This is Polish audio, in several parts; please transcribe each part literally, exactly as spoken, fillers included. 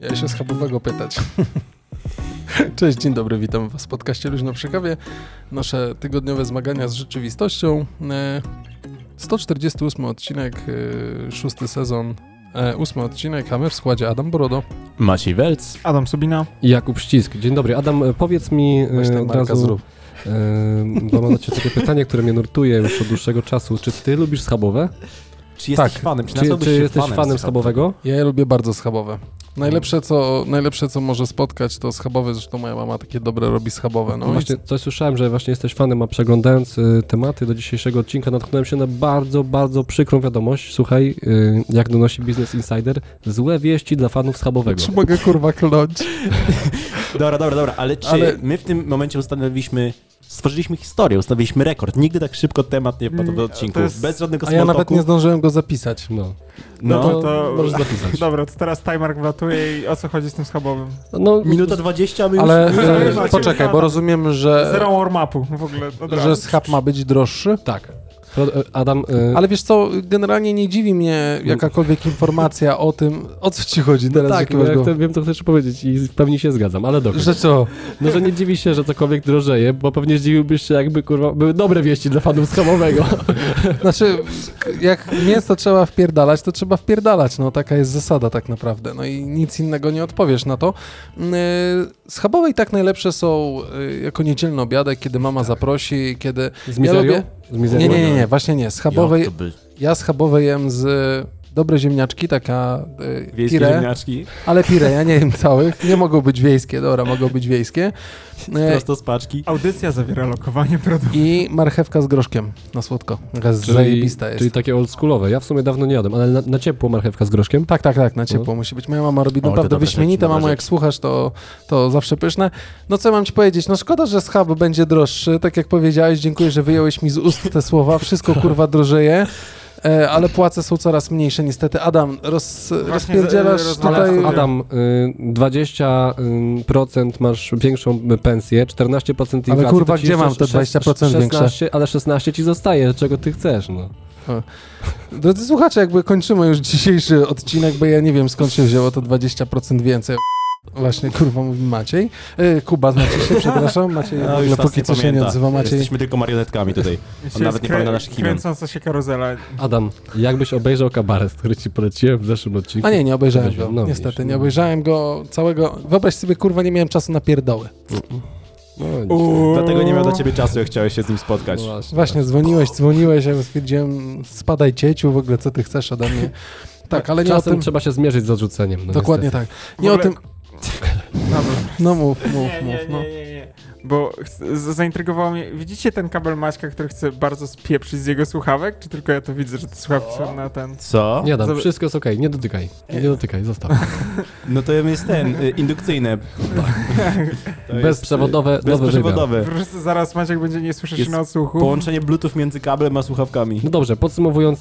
Ja się schabowego pytać. Cześć, dzień dobry, witam Was w podcaście Luźno przy kawie. Nasze tygodniowe zmagania z rzeczywistością. sto czterdziesty ósmy odcinek, szósty sezon, ósmy odcinek, a my w składzie Adam Borodo, Maciej Welc, Adam Subina i Jakub Ścisk. Dzień dobry. Adam, powiedz mi Myślę, od razu... Zrób. Bo mam na Ciebie takie pytanie, które mnie nurtuje już od dłuższego czasu. Czy Ty lubisz schabowe? Czy jesteś tak. fanem? Czy, czy, czy jesteś fanem, fanem schabowego? Ja je lubię bardzo schabowe. Najlepsze co, najlepsze, co może spotkać, to schabowe. Zresztą moja mama takie dobre robi schabowe. No właśnie, coś słyszałem, że właśnie jesteś fanem, a przeglądając y, tematy do dzisiejszego odcinka natknąłem się na bardzo, bardzo przykrą wiadomość. Słuchaj, y, jak donosi Business Insider, złe wieści dla fanów schabowego. Czy mogę kurwa kląć? Dobra, dobra, dobra, ale czy ale... my w tym momencie ustanowiliśmy... Stworzyliśmy historię, ustanowiliśmy rekord. Nigdy tak szybko temat nie wpadł do odcinku. Jest... Bez żadnego small talku. A ja nawet nie zdążyłem go zapisać. No, no, no to, to możesz zapisać. Dobra, to teraz timer gratuje i o co chodzi z tym schabowym? No, minuta dwadzieścia, a my ale już... Ale e, poczekaj, bo rozumiem, że... Zero warm-upu w ogóle. Że schab ma być droższy? Tak. Adam, y... Ale wiesz co, generalnie nie dziwi mnie jakakolwiek informacja o tym, o co ci chodzi teraz. No tak, ja go... to, wiem, to chcesz powiedzieć i pewnie się zgadzam, ale dobrze. Że co? No, że nie dziwi się, że cokolwiek drożeje, bo pewnie zdziwiłbyś się, jakby kurwa były dobre wieści dla fanów schabowego. Znaczy, jak mięso trzeba wpierdalać, to trzeba wpierdalać, no taka jest zasada tak naprawdę, no i nic innego nie odpowiesz na to. Schabowe i tak najlepsze są jako niedzielny obiadek, kiedy mama tak. zaprosi, kiedy... Z mizerią? Ja lubię... Nie, nie, nie, nie. Właśnie nie, schabowe, ja schabowe jem z dobre ziemniaczki, taka y, pire, ziemniaczki. Ale pire, ja nie jem całych, nie mogą być wiejskie, dobra, mogą być wiejskie. E, Prosto z paczki. Audycja zawiera lokowanie produktów. I marchewka z groszkiem na słodko, taka czyli, zajebista jest. Czyli takie oldschoolowe, ja w sumie dawno nie jadłem, ale na, na ciepło marchewka z groszkiem? Tak, tak, tak, na ciepło no. musi być. Moja mama robi o, naprawdę wyśmienita, mamo, jak słuchasz, to, to zawsze pyszne. No co mam ci powiedzieć, no szkoda, że schab będzie droższy, tak jak powiedziałeś, dziękuję, że wyjąłeś mi z ust te słowa, wszystko kurwa drożeje. Ale płace są coraz mniejsze niestety. Adam, roz, rozpierdzielasz tutaj... Adam, dwadzieścia procent masz większą pensję, czternaście procent inflacji. Ale kurwa, gdzie mam te dwadzieścia procent większe? Ale szesnaście ci zostaje, czego ty chcesz, no. O. Drodzy słuchacze, jakby kończymy już dzisiejszy odcinek, bo ja nie wiem skąd się wzięło to dwadzieścia procent więcej. Właśnie, kurwa, mówi Maciej. Yy, Kuba, znaczy się, przepraszam. Maciej, no, już póki co się nie odzywa. Maciej. Jesteśmy tylko marionetkami tutaj. On nawet nie pamięta naszych imion. Kręcąca się karuzela. Adam, jakbyś obejrzał kabaret, który ci poleciłem w zeszłym odcinku? A nie, nie obejrzałem go, no, niestety. No. Nie obejrzałem go całego... Wyobraź sobie, kurwa, nie miałem czasu na pierdoły. No, dlatego nie miał do ciebie czasu, jak chciałeś się z nim spotkać. No właśnie, właśnie tak. dzwoniłeś, dzwoniłeś, ja stwierdziłem, spadaj cieciu, w ogóle co ty chcesz ode mnie. Tak, ale nie Czasem o tym... trzeba się zmierzyć z odrzuceniem. No, dokładnie niestety. Tak. Nie ogóle... o tym... No mów, mów, mów, nie, nie, no. Nie, nie, nie. Bo zaintrygowało mnie, widzicie ten kabel Maćka, który chce bardzo spieprzyć z jego słuchawek? Czy tylko ja to widzę, że te słuchawki są na ten... Co? Nie Adam, Zab... wszystko jest okej, okay. nie dotykaj, nie, nie dotykaj, zostaw. No to jest ten, indukcyjne. To bezprzewodowe, jest, bezprzewodowe. Proszę, zaraz Maciek będzie nie słyszeć na odsłuchu. Połączenie bluetooth między kablem a słuchawkami. No dobrze, podsumowując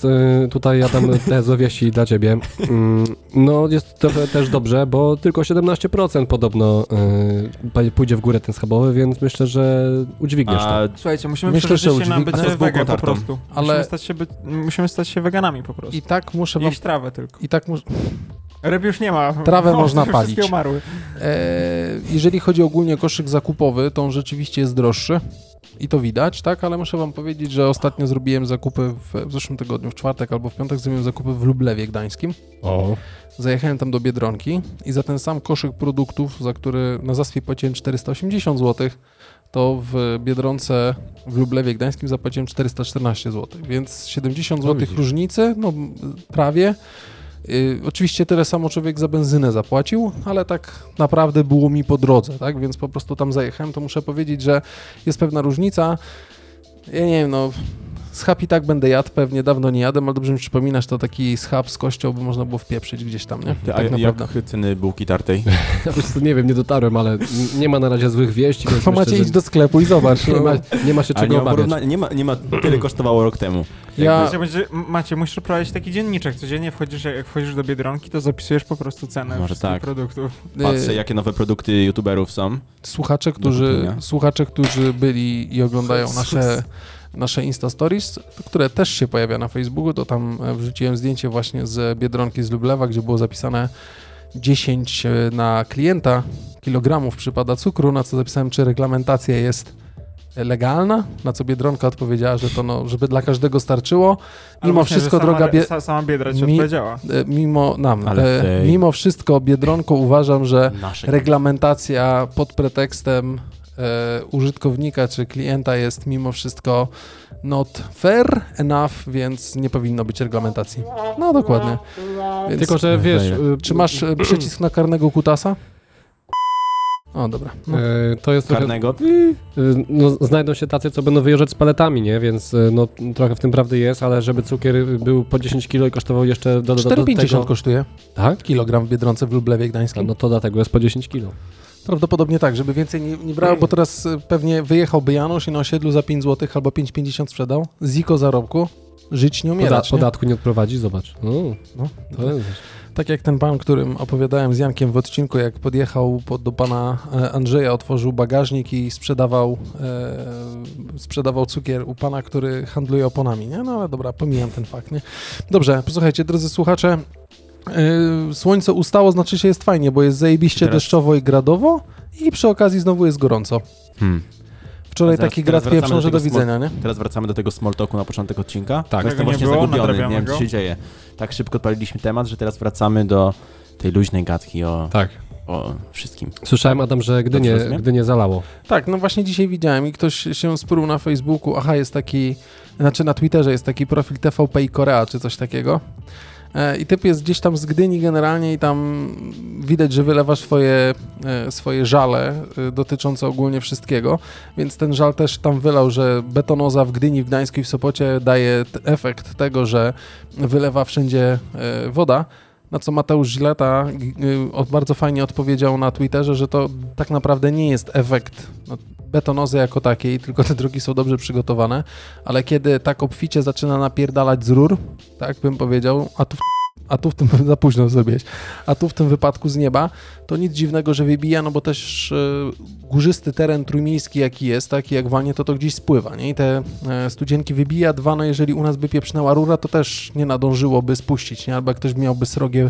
tutaj Adam te zowieści dla ciebie, no jest to też dobrze, bo tylko siedemnaście procent podobno pójdzie w górę ten schabowy, więc myślę, że udźwigniesz a, to. Słuchajcie, musimy myślę, przeżyć się na bycie wegan po prostu. Ale... Musimy, stać się by... musimy stać się weganami po prostu. I tak muszę wam... Jeść trawę tylko. I tak muszę... Ryb już nie ma. Trawę no, można palić. Umarły. E, jeżeli chodzi ogólnie o koszyk zakupowy, to on rzeczywiście jest droższy. I to widać, tak? Ale muszę wam powiedzieć, że ostatnio zrobiłem zakupy w, w zeszłym tygodniu, w czwartek albo w piątek zrobiłem zakupy w Lublewie Gdańskim. O. Zajechałem tam do Biedronki i za ten sam koszyk produktów, za który na zaspie płaciłem czterysta osiemdziesiąt złotych, to w Biedronce w Lublewie Gdańskim zapłaciłem czterysta czternaście złotych, więc siedemdziesiąt złotych różnicy, no prawie. Yy, oczywiście tyle samo człowiek za benzynę zapłacił, ale tak naprawdę było mi po drodze, tak? Więc po prostu tam zajechałem, to muszę powiedzieć, że jest pewna różnica. Ja nie wiem, no... Schab i tak będę jadł, pewnie dawno nie jadłem, ale dobrze mi przypominasz, to taki schab z kością, by można było wpieprzyć gdzieś tam, nie? Tak a jak ceny bułki tartej? Ja po prostu nie wiem, nie dotarłem, ale nie ma na razie złych wieści. Więc myślę, Macie że... iść do sklepu i zobacz. Nie ma, nie ma się czego nie ma obawiać. Nie ma, nie ma tyle kosztowało rok temu. Ja... Będzie, Macie, musisz prowadzić taki dzienniczek. Codziennie wchodzisz, jak wchodzisz do Biedronki, to zapisujesz po prostu cenę Może tak. produktów. Patrzę, jakie nowe produkty youtuberów są. Słuchacze, którzy, słuchacze, którzy byli i oglądają nasze... nasze Insta Stories, które też się pojawia na Facebooku, to tam wrzuciłem zdjęcie właśnie z Biedronki z Lublewa, gdzie było zapisane dziesięć na klienta kilogramów przypada cukru, na co zapisałem, czy reglamentacja jest legalna, na co Biedronka odpowiedziała, że to no, żeby dla każdego starczyło. Mimo myślę, wszystko sama, droga Biedronka. Sama Biedra ci mi, odpowiedziała. Mimo, nam, e, mimo wszystko Biedronko uważam, że Nasze reglamentacja pod pretekstem e, użytkownika czy klienta jest mimo wszystko not fair enough, więc nie powinno być reglamentacji. No dokładnie. Więc, tylko, że wiesz... Czy masz przycisk na karnego kutasa? O, dobra. No. E, to jest Karnego. Trochę, y, no, znajdą się tacy, co będą wyjeżdżać z paletami, nie? Więc y, no, trochę w tym prawdy jest, ale żeby cukier był po dziesięć kilo i kosztował jeszcze do, do, do tego... cztery pięćdziesiąt kosztuje. Tak? Kilogram w Biedronce w Lublewie Gdańskim. No to dlatego jest po dziesięć kilo. Prawdopodobnie tak, żeby więcej nie, nie brało, bo teraz pewnie wyjechałby Janusz i na osiedlu za pięć złotych albo pięć pięćdziesiąt sprzedał. Ziko zarobku. Żyć nie umierać. Poda- podatku nie? nie odprowadzi, zobacz. No, no to jest... Tak jak ten pan, którym opowiadałem z Jankiem w odcinku, jak podjechał pod, do pana Andrzeja, otworzył bagażnik i sprzedawał, e, sprzedawał cukier u pana, który handluje oponami, nie? No ale dobra, pomijam ten fakt, nie? Dobrze, posłuchajcie, drodzy słuchacze, e, słońce ustało, znaczy się jest fajnie, bo jest zajebiście teraz... deszczowo i gradowo i przy okazji znowu jest gorąco. Hmm. Wczoraj teraz, taki grad pieprzą, że do, do widzenia, small... nie? Teraz wracamy do tego small talku na początek odcinka. Tak, jestem właśnie było, zagubiony, nie wiem, co się dzieje. Tak szybko odpaliliśmy temat, że teraz wracamy do tej luźnej gadki o, tak. o wszystkim. Słyszałem, Adam, że Gdynię, Gdynię zalało. Tak, no właśnie dzisiaj widziałem i ktoś się sprół na Facebooku, aha, jest taki, znaczy na Twitterze jest taki profil T V P i Korea, czy coś takiego. I typ jest gdzieś tam z Gdyni generalnie i tam widać, że wylewa swoje, swoje żale dotyczące ogólnie wszystkiego, więc ten żal też tam wylał, że betonoza w Gdyni, w Gdańsku i w Sopocie daje t- efekt tego, że wylewa wszędzie woda, na co Mateusz Żileta bardzo fajnie odpowiedział na Twitterze, że to tak naprawdę nie jest efekt betonozy jako takiej, tylko te drogi są dobrze przygotowane, ale kiedy tak obficie zaczyna napierdalać z rur, tak bym powiedział, a tu w, a tu w tym za późno zrobiłeś, a tu w tym wypadku z nieba, to nic dziwnego, że wybija, no bo też y, górzysty teren trójmiejski jaki jest, taki jak walnie, to to gdzieś spływa, nie? I te y, studzienki wybija, dwa, no jeżeli u nas by pieprznęła rura, to też nie nadążyłoby spuścić, nie? Albo jak ktoś miałby srogie,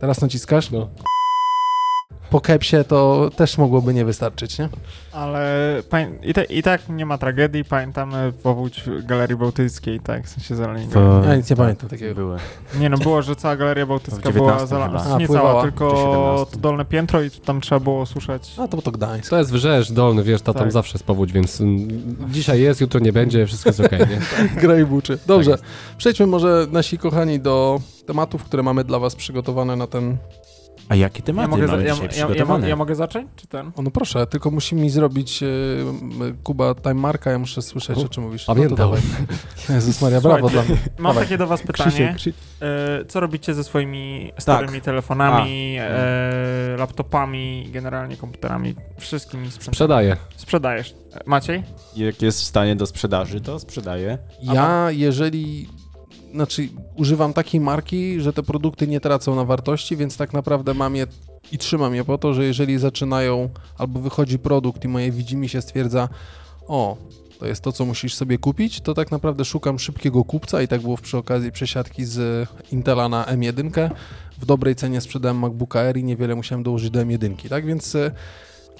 teraz naciskasz? No. Po kepsie to też mogłoby nie wystarczyć, nie? Ale pań, i, te, i tak nie ma tragedii, pamiętam powódź Galerii Bałtyckiej, tak, w sensie zalani. To... Ja nic nie pamiętam takiego. Były. Nie no, było, że cała Galeria Bałtycka była zalana, no. nie cała, tylko to dolne piętro i tam trzeba było suszać. A to bo to Gdańsk. To jest Wyżerz Dolny, wiesz, ta tak. tam zawsze jest powódź, więc dzisiaj jest, jutro nie będzie, wszystko jest okej, okay, nie? Graj buczy. Dobrze, tak przejdźmy może, nasi kochani, do tematów, które mamy dla was przygotowane na ten... A jakie tematy ja mogę, mamy za, dzisiaj ja, przygotowane? Ja, ja, ja mogę zacząć, czy ten? O, no proszę, tylko musi mi zrobić y, Kuba timemarka, ja muszę słyszeć, U, o czym mówisz. Pamiętam. No Jezus Maria, brawo dla mnie. Mam dawaj. Takie do was pytanie. Krzysiek, Krzysiek. E, co robicie ze swoimi starymi tak. telefonami, e, laptopami, generalnie komputerami, wszystkimi sprzętami? Sprzedaję. Sprzedajesz. Maciej? Jak jest w stanie do sprzedaży, to sprzedaję. Ja, A, jeżeli... Znaczy, używam takiej marki, że te produkty nie tracą na wartości, więc tak naprawdę mam je i trzymam je po to, że jeżeli zaczynają albo wychodzi produkt i moje widzimisię się stwierdza, o, to jest to, co musisz sobie kupić, to tak naprawdę szukam szybkiego kupca i tak było przy okazji przesiadki z Intela na M jeden. W dobrej cenie sprzedałem MacBooka Air i niewiele musiałem dołożyć do M jeden, tak więc...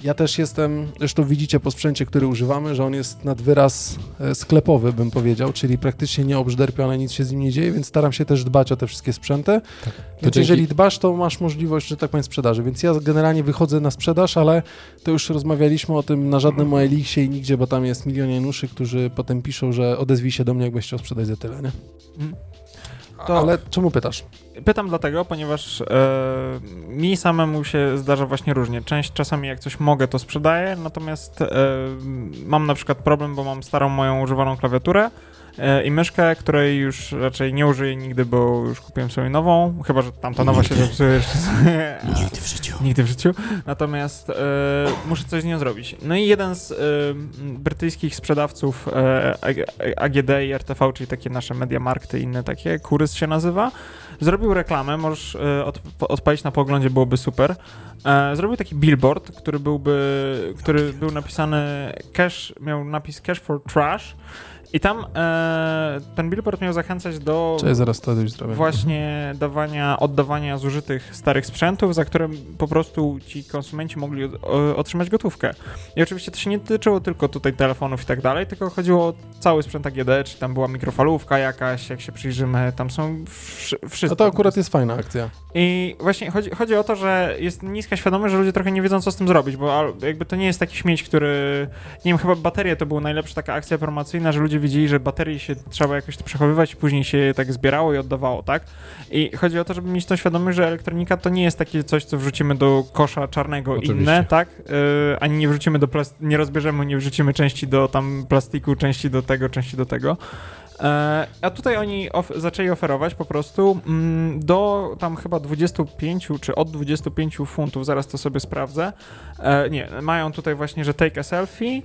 Ja też jestem, zresztą widzicie po sprzęcie, który używamy, że on jest nad wyraz sklepowy, bym powiedział, czyli praktycznie nie obżderpiony, nic się z nim nie dzieje, więc staram się też dbać o te wszystkie sprzęty. Tak. Więc dzięki... jeżeli dbasz, to masz możliwość, że tak powiem, sprzedaży. Więc ja generalnie wychodzę na sprzedaż, ale to już rozmawialiśmy o tym na żadnym O L X-ie i nigdzie, bo tam jest milion Januszy, którzy potem piszą, że odezwij się do mnie, jakbyś chciał sprzedać za tyle, nie? Hmm. To... Ale czemu pytasz? Pytam dlatego, ponieważ e, mi samemu się zdarza właśnie różnie. Część czasami jak coś mogę, to sprzedaję, natomiast e, mam na przykład problem, bo mam starą moją używaną klawiaturę e, i myszkę, której już raczej nie użyję nigdy, bo już kupiłem sobie nową, chyba że tamta nowa nigdy. się zepsuje. Nigdy w życiu. Nigdy w życiu. Natomiast e, muszę coś z nią zrobić. No i jeden z e, brytyjskich sprzedawców e, A G D i R T V, czyli takie nasze Mediamarkty i inne takie, Kurys się nazywa, zrobił reklamę, możesz odp- odpalić na poglądzie, byłoby super. E, zrobił taki billboard, który byłby, który był napisany cash, miał napis cash for trash I tam e, ten billboard miał zachęcać do Cześć, zaraz to już zrobię. właśnie dawania, oddawania zużytych starych sprzętów, za które po prostu ci konsumenci mogli od, o, otrzymać gotówkę. I oczywiście to się nie tyczyło tylko tutaj telefonów i tak dalej, tylko chodziło o cały sprzęt A G D, czy tam była mikrofalówka jakaś, jak się przyjrzymy, tam są wsz- wszystko. A to akurat jest fajna akcja. I właśnie chodzi, chodzi o to, że jest niska świadomość, że ludzie trochę nie wiedzą, co z tym zrobić, bo jakby to nie jest taki śmieć, który, nie wiem, chyba baterie to była najlepsza taka akcja promocyjna, że ludzie widzieli, że baterii się trzeba jakoś to przechowywać, później się je tak zbierało i oddawało, tak? I chodzi o to, żeby mieć tą świadomość, że elektronika to nie jest takie coś, co wrzucimy do kosza czarnego Oczywiście. inne, tak? Yy, ani nie wrzucimy do plast- nie rozbierzemy, nie wrzucimy części do tam plastiku, części do tego, części do tego. Yy, a tutaj oni of- zaczęli oferować po prostu mm, do tam chyba dwudziestu pięciu czy od dwudziestu pięciu funtów, zaraz to sobie sprawdzę. Yy, nie, mają tutaj właśnie, że take a selfie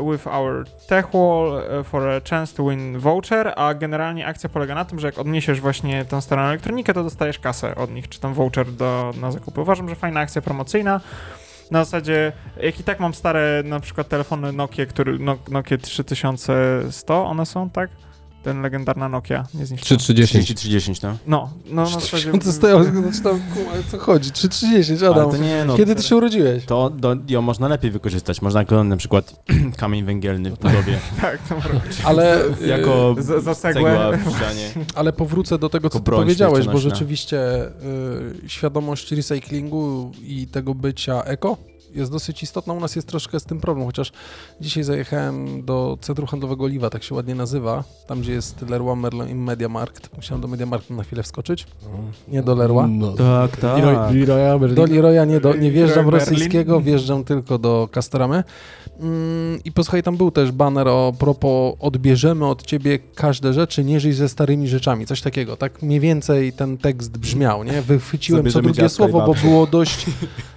Uh, with our tech wall uh, for a chance to win voucher, a generalnie akcja polega na tym, że jak odniesiesz właśnie tę starą elektronikę, to dostajesz kasę od nich, czy tam voucher do, na zakupy. Uważam, że fajna akcja promocyjna. Na zasadzie, jak i tak mam stare na przykład telefony Nokia, który, no, Nokia trzy tysiące sto, one są, tak? Ten legendarna Nokia, nie zniszczyłem. trzy trzydzieści no. No, no na zasadzie... Co chodzi? trzy trzydzieści Adam. Nie, no, kiedy ty się urodziłeś? To do, ją można lepiej wykorzystać. Można na przykład kamień węgielny w budowie. Tak, to ale jako z, za cegła w ścianie. Ale powrócę do tego, co ty powiedziałeś, bo rzeczywiście y, świadomość recyklingu i tego bycia eko jest dosyć istotna. U nas jest troszkę z tym problem, chociaż dzisiaj zajechałem do centrum handlowego Oliwa, tak się ładnie nazywa, tam gdzie jest Leroy Merlin i Mediamarkt. Musiałem do Mediamarktu na chwilę wskoczyć, nie do Leroy. No, tak, tak. Do Leroya nie, do, nie wjeżdżam rosyjskiego, wjeżdżam tylko do Castoramy. Mm, I posłuchaj, tam był też baner o propos odbierzemy od ciebie każde rzeczy, nie żyj ze starymi rzeczami, coś takiego. Tak mniej więcej ten tekst brzmiał, nie? Wychwyciłem Zabierzemy co drugie słowo, bo było dość...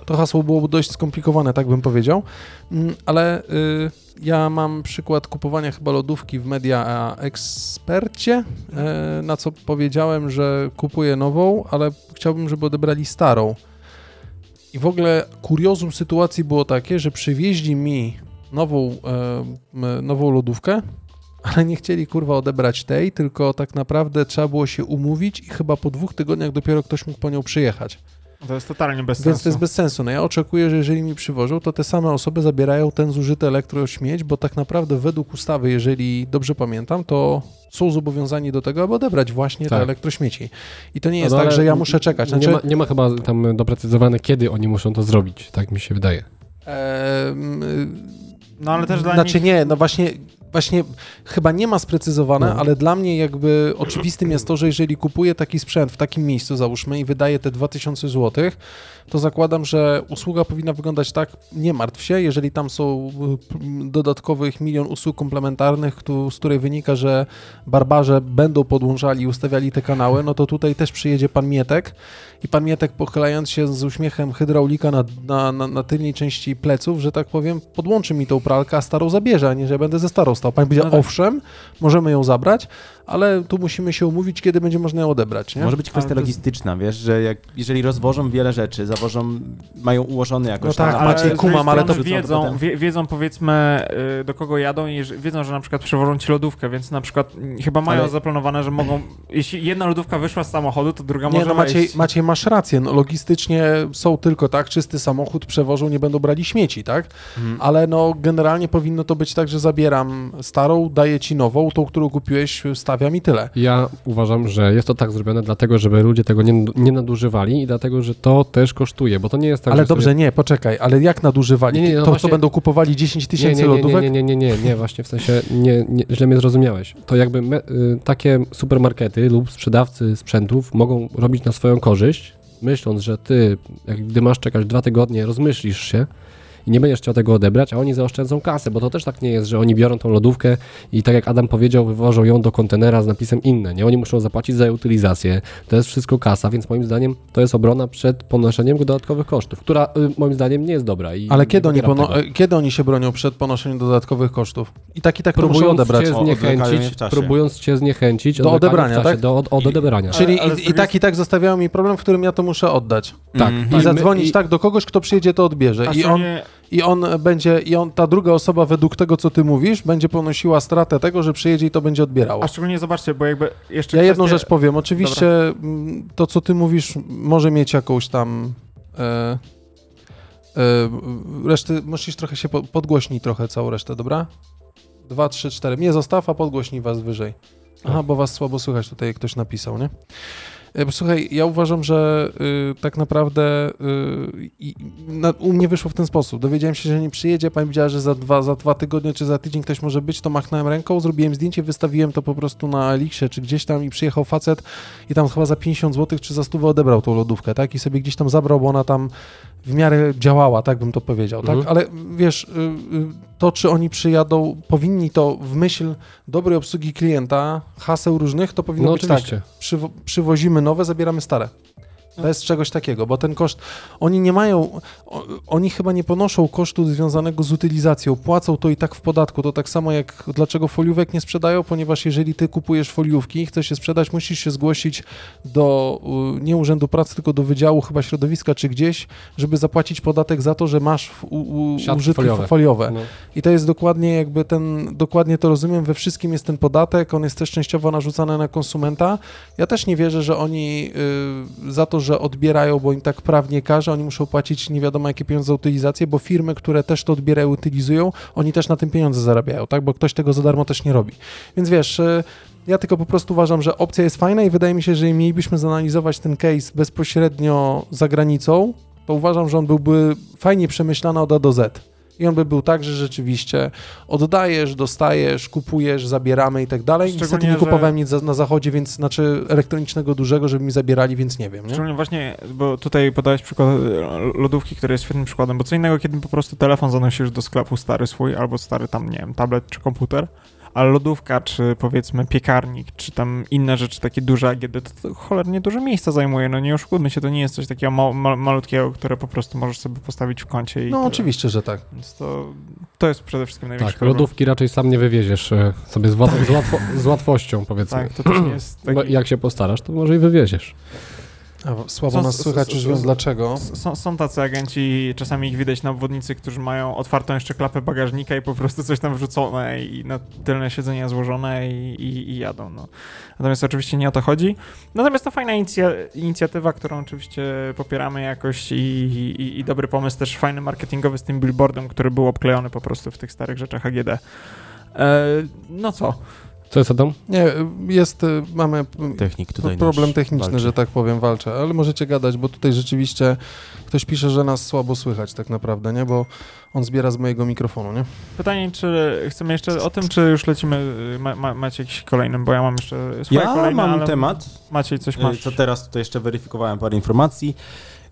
To hasło było dość skomplikowane, tak bym powiedział, ale y, ja mam przykład kupowania chyba lodówki w Media Ekspercie, y, na co powiedziałem, że kupuję nową, ale chciałbym, żeby odebrali starą. I w ogóle kuriozum sytuacji było takie, że przywieźli mi nową, y, nową lodówkę, ale nie chcieli kurwa odebrać tej, tylko tak naprawdę trzeba było się umówić i chyba po dwóch tygodniach dopiero ktoś mógł po nią przyjechać. To jest totalnie bez sensu. Więc to jest bez sensu. No ja oczekuję, że jeżeli mi przywożą, to te same osoby zabierają ten zużyty elektrośmieć, bo tak naprawdę według ustawy, jeżeli dobrze pamiętam, to są zobowiązani do tego, aby odebrać właśnie tak. te elektrośmieci. I to nie jest no, tak, że ja muszę czekać. Znaczy... Nie, ma, nie ma chyba tam doprecyzowane, kiedy oni muszą to zrobić, tak mi się wydaje. Eee, no ale też dla znaczy, nich... Znaczy nie, no właśnie... Właśnie chyba nie ma sprecyzowane, no. ale dla mnie jakby oczywistym jest to, że jeżeli kupuję taki sprzęt w takim miejscu, załóżmy, i wydaję te dwa tysiące złotych, to zakładam, że usługa powinna wyglądać tak, nie martw się, jeżeli tam są dodatkowych milion usług komplementarnych, z której wynika, że barbarze będą podłączali i ustawiali te kanały, no to tutaj też przyjedzie pan Mietek i pan Mietek, pochylając się z uśmiechem hydraulika na, na, na, na tylnej części pleców, że tak powiem, podłączy mi tą pralkę, a starą zabierze, a nie, że ja będę ze starą stał. Pan powiedział, no tak. owszem, możemy ją zabrać, ale tu musimy się umówić, kiedy będzie można ją odebrać. Nie? Może być kwestia jest... logistyczna, wiesz, że jak, jeżeli rozwożą wiele rzeczy, zawożą, mają ułożone jakoś. No tak, tam, ale, macie, kumam, ale to wiedzą, wie, wiedzą powiedzmy, do kogo jadą i wiedzą, że na przykład przewożą ci lodówkę, więc na przykład chyba mają ale... zaplanowane, że mogą, jeśli jedna lodówka wyszła z samochodu, to druga nie, może no Maciej, wejść. Maciej, masz rację, no, logistycznie są tylko tak, czysty samochód przewożą, nie będą brali śmieci, tak? Hmm. Ale no generalnie powinno to być tak, że zabieram starą, daję ci nową, tą, którą kupiłeś, stawiam i tyle. Ja uważam, że jest to tak zrobione dlatego, żeby ludzie tego nie, nie nadużywali i dlatego, że to też kosztuje, bo to nie jest tak, Ale że dobrze, sobie... nie, poczekaj, ale jak nadużywali? Nie, nie, no to, właśnie... co będą kupowali dziesięć tysięcy lodówek? Nie, nie, nie, nie, nie, nie, właśnie w sensie nie, nie, źle mnie zrozumiałeś. To jakby me, takie supermarkety lub sprzedawcy sprzętów mogą robić na swoją korzyść, myśląc, że ty, jak gdy masz czekać dwa tygodnie, rozmyślisz się, i nie będziesz chciał tego odebrać, a oni zaoszczędzą kasę, bo to też tak nie jest, że oni biorą tą lodówkę i tak jak Adam powiedział, wywożą ją do kontenera z napisem inne, nie? Oni muszą zapłacić za utylizację, to jest wszystko kasa, więc moim zdaniem to jest obrona przed ponoszeniem dodatkowych kosztów, która y, moim zdaniem nie jest dobra. I Ale kiedy oni, pono- kiedy oni się bronią przed ponoszeniem dodatkowych kosztów? I tak i tak próbując muszą odebrać. Cię zniechęcić, próbując cię zniechęcić do odebrania, czasie, tak? Do od, od odebrania. I, czyli ale, ale i, i tak i tak zostawiają mi problem, w którym ja to muszę oddać. Tak. Mm. I, I my, zadzwonić i... tak do kogoś, kto przyjedzie, to odbierze. A I on... Nie... i on będzie, i on, ta druga osoba według tego, co ty mówisz, będzie ponosiła stratę tego, że przyjedzie i to będzie odbierało. A szczególnie zobaczcie, bo jakby jeszcze... Ja jedną nie... rzecz powiem. Oczywiście Dobra. to, co ty mówisz, może mieć jakąś tam... E, e, reszty, musisz trochę się po, podgłośnić trochę całą resztę, dobra? Dwa, trzy, cztery. Mnie zostaw, a podgłośnij was wyżej. Aha, bo was słabo słychać, tutaj ktoś napisał, nie? Słuchaj, ja uważam, że y, tak naprawdę y, na, u mnie wyszło w ten sposób. Dowiedziałem się, że nie przyjedzie, pani powiedziała, że za dwa, za dwa tygodnie czy za tydzień ktoś może być, to machnąłem ręką, zrobiłem zdjęcie, wystawiłem to po prostu na Elixie czy gdzieś tam i przyjechał facet i tam chyba za pięćdziesiąt złotych czy za sto odebrał tą lodówkę, tak? I sobie gdzieś tam zabrał, bo ona tam w miarę działała, tak bym to powiedział, mhm. tak? Ale wiesz, y, y, to czy oni przyjadą, powinni to w myśl dobrej obsługi klienta, haseł różnych, to powinno no być oczywiście. Tak, przywo- przywozimy nowe, zabieramy stare. To jest czegoś takiego, bo ten koszt, oni nie mają, oni chyba nie ponoszą kosztu związanego z utylizacją, płacą to i tak w podatku, to tak samo jak dlaczego foliówek nie sprzedają, ponieważ jeżeli ty kupujesz foliówki i chcesz je sprzedać, musisz się zgłosić do, nie Urzędu Pracy, tylko do Wydziału chyba Środowiska czy gdzieś, żeby zapłacić podatek za to, że masz u, u, użytki foliowe. foliowe. No. I to jest dokładnie jakby ten, dokładnie to rozumiem, we wszystkim jest ten podatek, on jest też częściowo narzucany na konsumenta. Ja też nie wierzę, że oni yy, za to, że odbierają, bo im tak prawnie każe, oni muszą płacić nie wiadomo jakie pieniądze za utylizację, bo firmy, które też to odbierają, utylizują, oni też na tym pieniądze zarabiają, tak? Bo ktoś tego za darmo też nie robi. Więc wiesz, ja tylko po prostu uważam, że opcja jest fajna i wydaje mi się, że mielibyśmy zanalizować ten case bezpośrednio za granicą, to uważam, że on byłby fajnie przemyślany od A do Z. I on by był tak, że rzeczywiście oddajesz, dostajesz, kupujesz, zabieramy i tak dalej. Niestety nie kupowałem że... nic na zachodzie, więc znaczy elektronicznego dużego, żeby mi zabierali, więc nie wiem. Nie? Szczególnie właśnie, bo tutaj podałeś przykład lodówki, która jest świetnym przykładem, bo co innego, kiedy po prostu telefon zanosisz do sklepu stary swój, albo stary tam, nie wiem, tablet czy komputer, a lodówka, czy powiedzmy piekarnik, czy tam inne rzeczy takie duże A G D, to, to cholernie dużo miejsca zajmuje, no nie oszukujmy się, to nie jest coś takiego ma- ma- malutkiego, które po prostu możesz sobie postawić w kącie. I no tyle. Oczywiście, że tak. Więc to, to jest przede wszystkim największy tak, problem. Lodówki raczej sam nie wywieziesz sobie z, łat- z, łatwo- z łatwością, powiedzmy. Tak, to też nie jest taki... No, jak się postarasz, to może i wywieziesz. A, słabo są, nas słychać, już wiem dlaczego. Są, są tacy agenci, czasami ich widać na obwodnicy, którzy mają otwartą jeszcze klapę bagażnika i po prostu coś tam wrzucone i na tylne siedzenia złożone i, i, i jadą. No. Natomiast oczywiście nie o to chodzi. Natomiast to fajna inicja- inicjatywa, którą oczywiście popieramy jakoś i, i, i dobry pomysł też fajny marketingowy z tym billboardem, który był obklejony po prostu w tych starych rzeczach A G D. E, no co? Co jest, Adam? Nie, jest, mamy Technik tutaj problem techniczny, walczy. Że tak powiem, walczę, ale możecie gadać, bo tutaj rzeczywiście ktoś pisze, że nas słabo słychać tak naprawdę, nie? Bo on zbiera z mojego mikrofonu, nie? Pytanie, czy chcemy jeszcze o tym, czy już lecimy, ma, ma, macie jakiś kolejny, bo ja mam jeszcze swoje ja kolejne, mam temat. Maciej, coś masz? Co teraz tutaj jeszcze weryfikowałem parę informacji,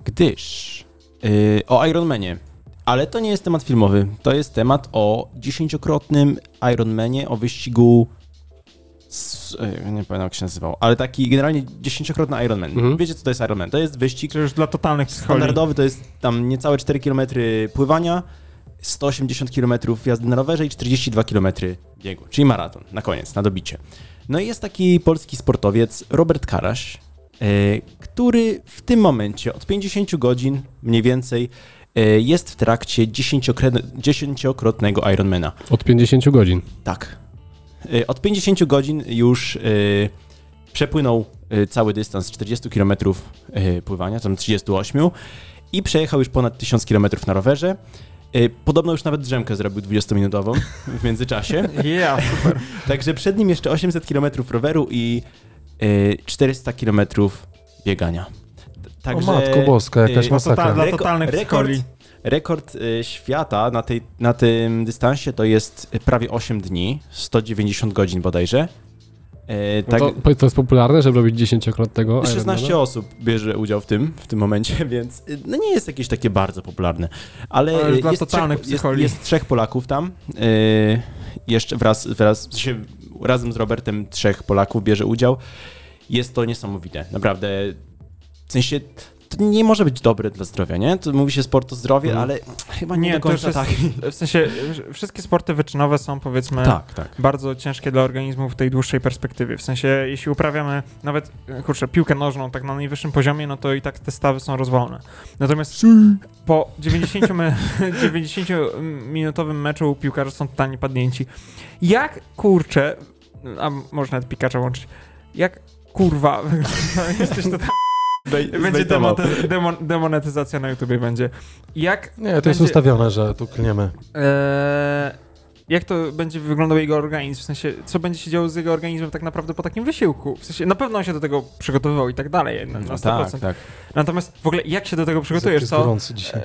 gdyż yy, o Ironmanie. Ale to nie jest temat filmowy, to jest temat o dziesięciokrotnym Ironmanie, o wyścigu Z, nie pamiętam jak się nazywał, ale taki generalnie dziesięciokrotny Ironman. Mhm. Wiecie co to jest Ironman? To jest wyścig już dla totalnych psycholi. Standardowy, to jest tam niecałe cztery kilometry pływania, sto osiemdziesiąt kilometrów jazdy na rowerze i czterdzieści dwa kilometry biegu, czyli maraton na koniec, na dobicie. No i jest taki polski sportowiec Robert Karaś, yy, który w tym momencie od pięćdziesiąt godzin mniej więcej yy, jest w trakcie dziesięciokrotnego Ironmana. Od pięćdziesiąt godzin? Tak. Od pięćdziesiąt godzin już yy, przepłynął yy, cały dystans czterdzieści kilometrów yy, pływania, tam trzydzieści osiem, i przejechał już ponad tysiąc kilometrów na rowerze. Yy, podobno już nawet drzemkę zrobił dwudziestominutową w międzyczasie. Yeah, super. Także przed nim jeszcze osiemset kilometrów roweru i yy, czterysta kilometrów biegania. Także, o matko boska, jakaś yy, masakra. Total, dla totalnych rekord, Rekord świata na, tej, na tym dystansie to jest prawie osiem dni, sto dziewięćdziesiąt godzin bodajże. E, tak, no to, to jest popularne, żeby robić dziesięciokrotnego. szesnaście osób bierze udział w tym w tym momencie, więc no nie jest jakieś takie bardzo popularne. Ale jest, dla totalnych trzech, jest, jest trzech Polaków tam. E, jeszcze wraz, wraz się, razem z Robertem trzech Polaków bierze udział. Jest to niesamowite, naprawdę. W sensie to nie może być dobry dla zdrowia, nie? To mówi się sport to zdrowie, hmm. ale chyba nie, nie do końca tak. W sensie wszystkie sporty wyczynowe są, powiedzmy, tak, tak. bardzo ciężkie dla organizmu w tej dłuższej perspektywie. W sensie jeśli uprawiamy nawet, kurczę, piłkę nożną tak na najwyższym poziomie, no to i tak te stawy są rozwalone. Natomiast po dziewięćdziesięciominutowym meczu piłkarze są totalnie padnięci. Jak, kurczę, a może nawet Pikacza łączyć, jak, kurwa, jesteś totalnie... Będzie demonetyzacja na YouTubie będzie. Jak nie, to będzie, jest ustawione, że tu klniemy. E, jak to będzie wyglądał jego organizm? W sensie, co będzie się działo z jego organizmem tak naprawdę po takim wysiłku? W sensie, na pewno on się do tego przygotowywał i tak dalej, na, na sto procent. Tak, tak. Natomiast w ogóle jak się do tego przygotujesz? Jest co? Dzisiaj. E,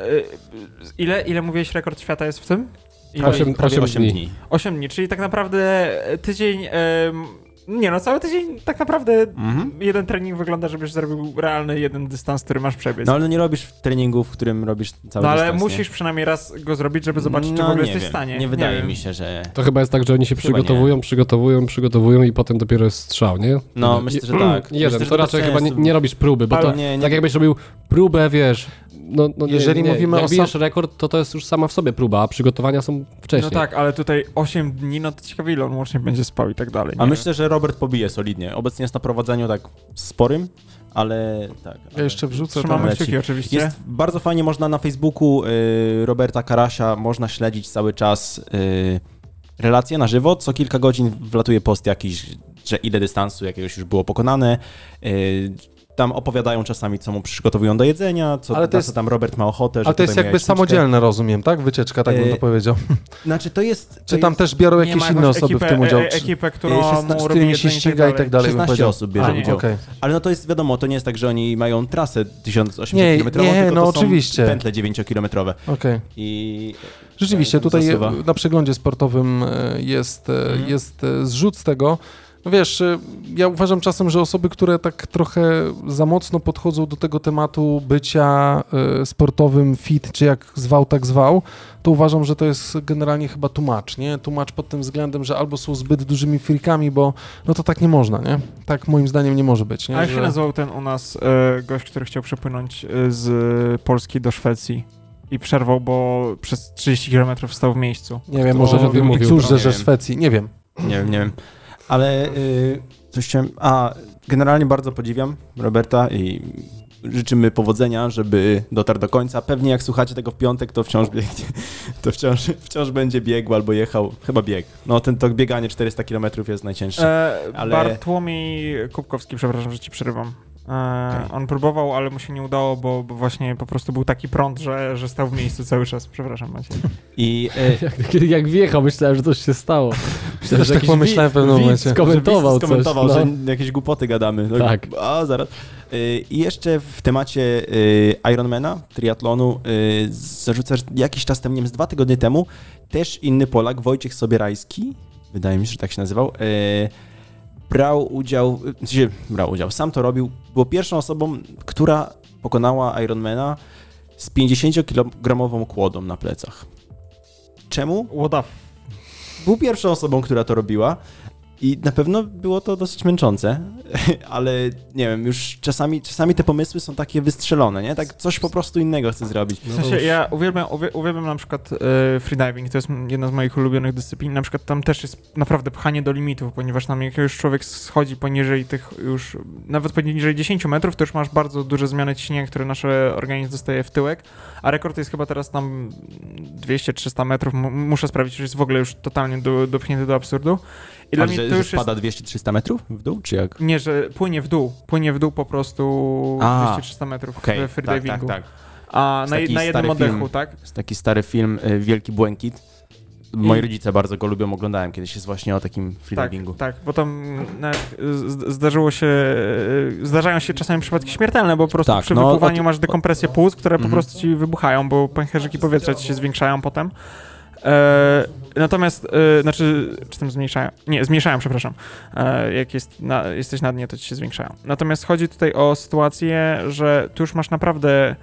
ile, ile mówiłeś, rekord świata jest w tym? osiem dni. osiem dni, czyli tak naprawdę tydzień... E, Nie no, cały tydzień tak naprawdę mhm. jeden trening wygląda, żebyś zrobił realny jeden dystans, który masz przebiec. No ale nie robisz treningu, w którym robisz cały no, dystans. No ale musisz nie? przynajmniej raz go zrobić, żeby zobaczyć, no, czy w ogóle jesteś w stanie. Nie wydaje nie mi się, że... To chyba jest tak, że oni się przygotowują, przygotowują, przygotowują, przygotowują i potem dopiero jest strzał, nie? No myślę, że tak. Jeden, myślę, że to raczej chyba nie, nie robisz próby, bo ale to nie, nie. tak jakbyś robił próbę, wiesz... No, no jeżeli nie, nie. mówimy jak o bijesz rekord, to to jest już sama w sobie próba, a przygotowania są wcześniej. No tak, ale tutaj osiem dni, no to ciekawe ile on łącznie będzie spał i tak dalej. Nie? A myślę, że Robert pobije solidnie. Obecnie jest na prowadzeniu tak sporym, ale tak. Ale ja jeszcze wrzucę. Trzymamy kciuki oczywiście. Jest bardzo fajnie, można na Facebooku y, Roberta Karasia, można śledzić cały czas y, relacje na żywo. Co kilka godzin wlatuje post jakiś, że ile dystansu jakiegoś już było pokonane. Y, Tam opowiadają czasami, co mu przygotowują do jedzenia, co, ale to jest, co tam Robert ma ochotę. Ale to jest jakby jaśniczkę. Samodzielne, rozumiem, tak? Wycieczka, tak bym to powiedział. Znaczy to jest... To czy tam jest, też biorą jakieś inne osoby ekipę, w tym udział? Nie ekipę, którą szesnaście, mu robi się ściga i tak dalej. szesnaście osób bierze A, udział. Okay. Ale no to jest wiadomo, to nie jest tak, że oni mają trasę tysiąc osiemdziesiąt kilometrową, nie, tylko no to są oczywiście. Pętle dziewięciokilometrowe. Okay. I... Rzeczywiście, tutaj zasuwa. Na przeglądzie sportowym jest, hmm. jest zrzut z tego. No wiesz, ja uważam czasem, że osoby, które tak trochę za mocno podchodzą do tego tematu bycia sportowym, fit, czy jak zwał, tak zwał, to uważam, że to jest generalnie chyba tłumacz, nie? Tłumacz pod tym względem, że albo są zbyt dużymi freakami, bo no to tak nie można, nie? Tak moim zdaniem nie może być, nie? A jak się nazywał ten u nas gość, który chciał przepłynąć z Polski do Szwecji? I przerwał, bo przez trzydzieści kilometrów stał w miejscu. Nie wiem, może cóż, że ze Szwecji, nie wiem. Nie wiem, nie wiem. Ale yy, coś chciałem, a generalnie bardzo podziwiam Roberta i życzymy powodzenia, żeby dotarł do końca. Pewnie jak słuchacie tego w piątek, to wciąż biegnie, to wciąż, wciąż będzie biegł albo jechał, chyba bieg. No ten to bieganie czterysta kilometrów jest najcięższe. E, ale... Bartłomiej Kubkowski, przepraszam, że ci przerywam. E, okay. On próbował, ale mu się nie udało, bo, bo właśnie po prostu był taki prąd, że, że stał w miejscu cały czas. Przepraszam, Maciej. I e... jak, jak wjechał, myślałem, że coś się stało. Myślałem, że tak pomyślałem w pewnym momencie. Skomentował, skomentował coś, no. że jakieś głupoty gadamy. Tak. A zaraz. I jeszcze w temacie Ironmana, triatlonu, zarzucasz jakiś czas temu, nie wiem, z dwa tygodnie temu, też inny Polak, Wojciech Sobierajski, wydaje mi się, że tak się nazywał, brał udział, znaczy brał udział, sam to robił, był pierwszą osobą, która pokonała Ironmana z pięćdziesięciokilogramową kłodą na plecach. Czemu? What the... Był pierwszą osobą, która to robiła i na pewno było to dosyć męczące, ale nie wiem, już czasami, czasami te pomysły są takie wystrzelone, nie? Tak coś po prostu innego chcę zrobić. W sensie ja uwielbiam, uwielbiam na przykład e, freediving, to jest jedna z moich ulubionych dyscyplin, na przykład tam też jest naprawdę pchanie do limitów, ponieważ tam jak już człowiek schodzi poniżej tych już, nawet poniżej dziesięciu metrów, to już masz bardzo duże zmiany ciśnienia, które nasz organizm dostaje w tyłek, a rekord jest chyba teraz tam dwieście trzysta metrów, M- muszę sprawdzić, że jest w ogóle już totalnie do, dopchnięty do absurdu. I dla mnie że, to już że spada jest... dwieście trzysta metrów w dół, czy jak? Nie, że płynie w dół, płynie w dół po prostu dwieście trzysta metrów okay, w freedivingu. Tak, tak, tak. A na, na jednym oddechu, film, tak? Jest taki stary film Wielki Błękit. Moi I... rodzice bardzo go lubią, oglądałem kiedyś, jest właśnie o takim freedivingu. Tak, tak, bo tam zdarzyło się, zdarzają się czasami przypadki śmiertelne, bo po prostu tak, przy no, wypływaniu masz dekompresję płuc, które mm-hmm. po prostu ci wybuchają, bo pęcherzyki powietrza ci się zwiększają potem. E, natomiast, e, znaczy, czy tam zmniejszają? Nie, zmniejszają, przepraszam. E, jak jest na, jesteś na dnie, to ci się zwiększają. Natomiast chodzi tutaj o sytuację, że tu już masz naprawdę,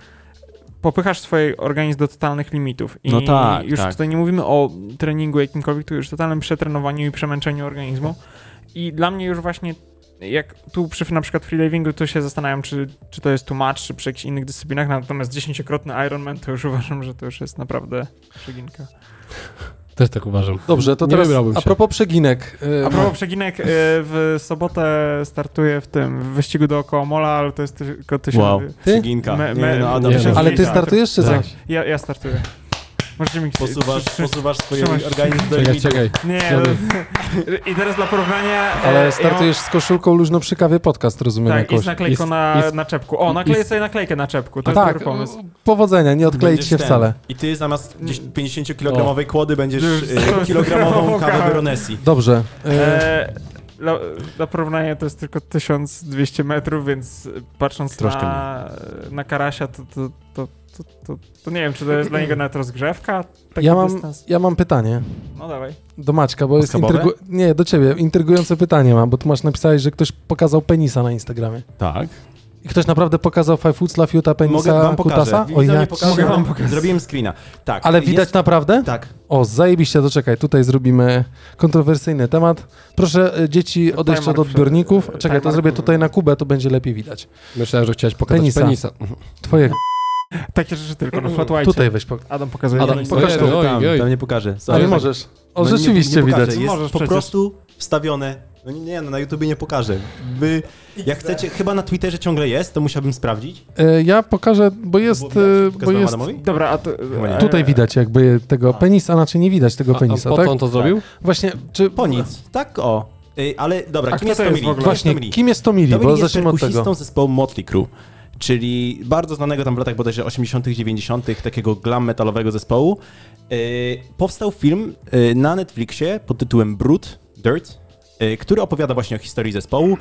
popychasz swój organizm do totalnych limitów. I no tak, już tak. Tutaj nie mówimy o treningu jakimkolwiek, tu już totalnym przetrenowaniu i przemęczeniu organizmu. I dla mnie już właśnie jak tu przy na przykład freelivingu to się zastanawiam, czy, czy to jest too much, czy przy jakichś innych dyscyplinach, natomiast dziesięciokrotny Ironman to już uważam, że to już jest naprawdę przeginka. Też tak uważam. Dobrze, to nie teraz a propos przeginek. Yy, a propos no. przeginek, yy, w sobotę startuję w tym w wyścigu dookoła Mola, ale to jest tylko tysiąc... Wow, przeginka. Ale ty startujesz czy zaś? Ja, ja startuję. Możecie mi... Posuwasz, posuwasz swoje organizm do limitu. Czekaj, czekaj. Nie, no, i teraz dla porównania... Ale startujesz ja mam... z koszulką luźno przy kawie podcast, rozumiem, jakoś. Tak, i z naklejką jest, na, jest, na czepku. O, nakleję sobie naklejkę na czepku, to jest tak, dobry pomysł. Powodzenia, nie odkleić będziesz się ten, wcale. I ty zamiast pięćdziesięciokilogramowej kłody będziesz y, kilogramową kawę Veronesi. Dobrze. E... Dla, dla porównania to jest tylko tysiąc dwieście metrów, więc patrząc Troszkę na, na Karasia, to, to, to, to, to, to nie wiem, czy to jest dla niego nawet rozgrzewka? Taki ja, mam, ja mam pytanie. No dawaj. Do Maćka, bo jest intrygu... Nie, do ciebie. Intrygujące pytanie mam, bo ty masz napisałeś, że ktoś pokazał penisa na Instagramie. Tak. I ktoś naprawdę pokazał Five Foods Love Utah penisa Mogę wam kutasa? O ja Mogę wam pokazać. Zrobiłem screena. Tak. Ale widać jest... naprawdę? Tak. O, zajebiście, to czekaj, tutaj zrobimy kontrowersyjny temat. Proszę dzieci odejść od odbiorników. Czekaj, Time to Mark. Zrobię tutaj na Kubę, to będzie lepiej widać. Myślałem, że chciałeś pokazać penisa. penisa. Twoje... Takie rzeczy tylko na Flat White. Tutaj weź pok- Adam pokazuje. Adam, pokaż to. Oj, tam, oj. tam nie pokaże. Ale możesz. O, no rzeczywiście nie, nie widać. Jest możesz po przecież. prostu wstawione... No nie, no na YouTubie nie pokażę. Wy, jak chcecie, chyba na Twitterze ciągle jest, to musiałbym sprawdzić. E, ja pokażę, bo jest... Bo bo jest dobra, a to, e, tutaj widać jakby tego a. penisa, znaczy nie widać tego a, penisa, a po tak? Po on to zrobił? Tak. Właśnie, czy... Po nic, tak o. E, ale dobra, a kim jest, jest Tommy Lee? Właśnie, kim jest Tommy Lee? Bo jest perkusistą zespołu Motley Crue, czyli bardzo znanego tam w latach bodajże osiemdziesiątych, dziewięćdziesiątych takiego glam metalowego zespołu. E, powstał film e, na Netflixie pod tytułem Brut, Dirt, który opowiada właśnie o historii zespołu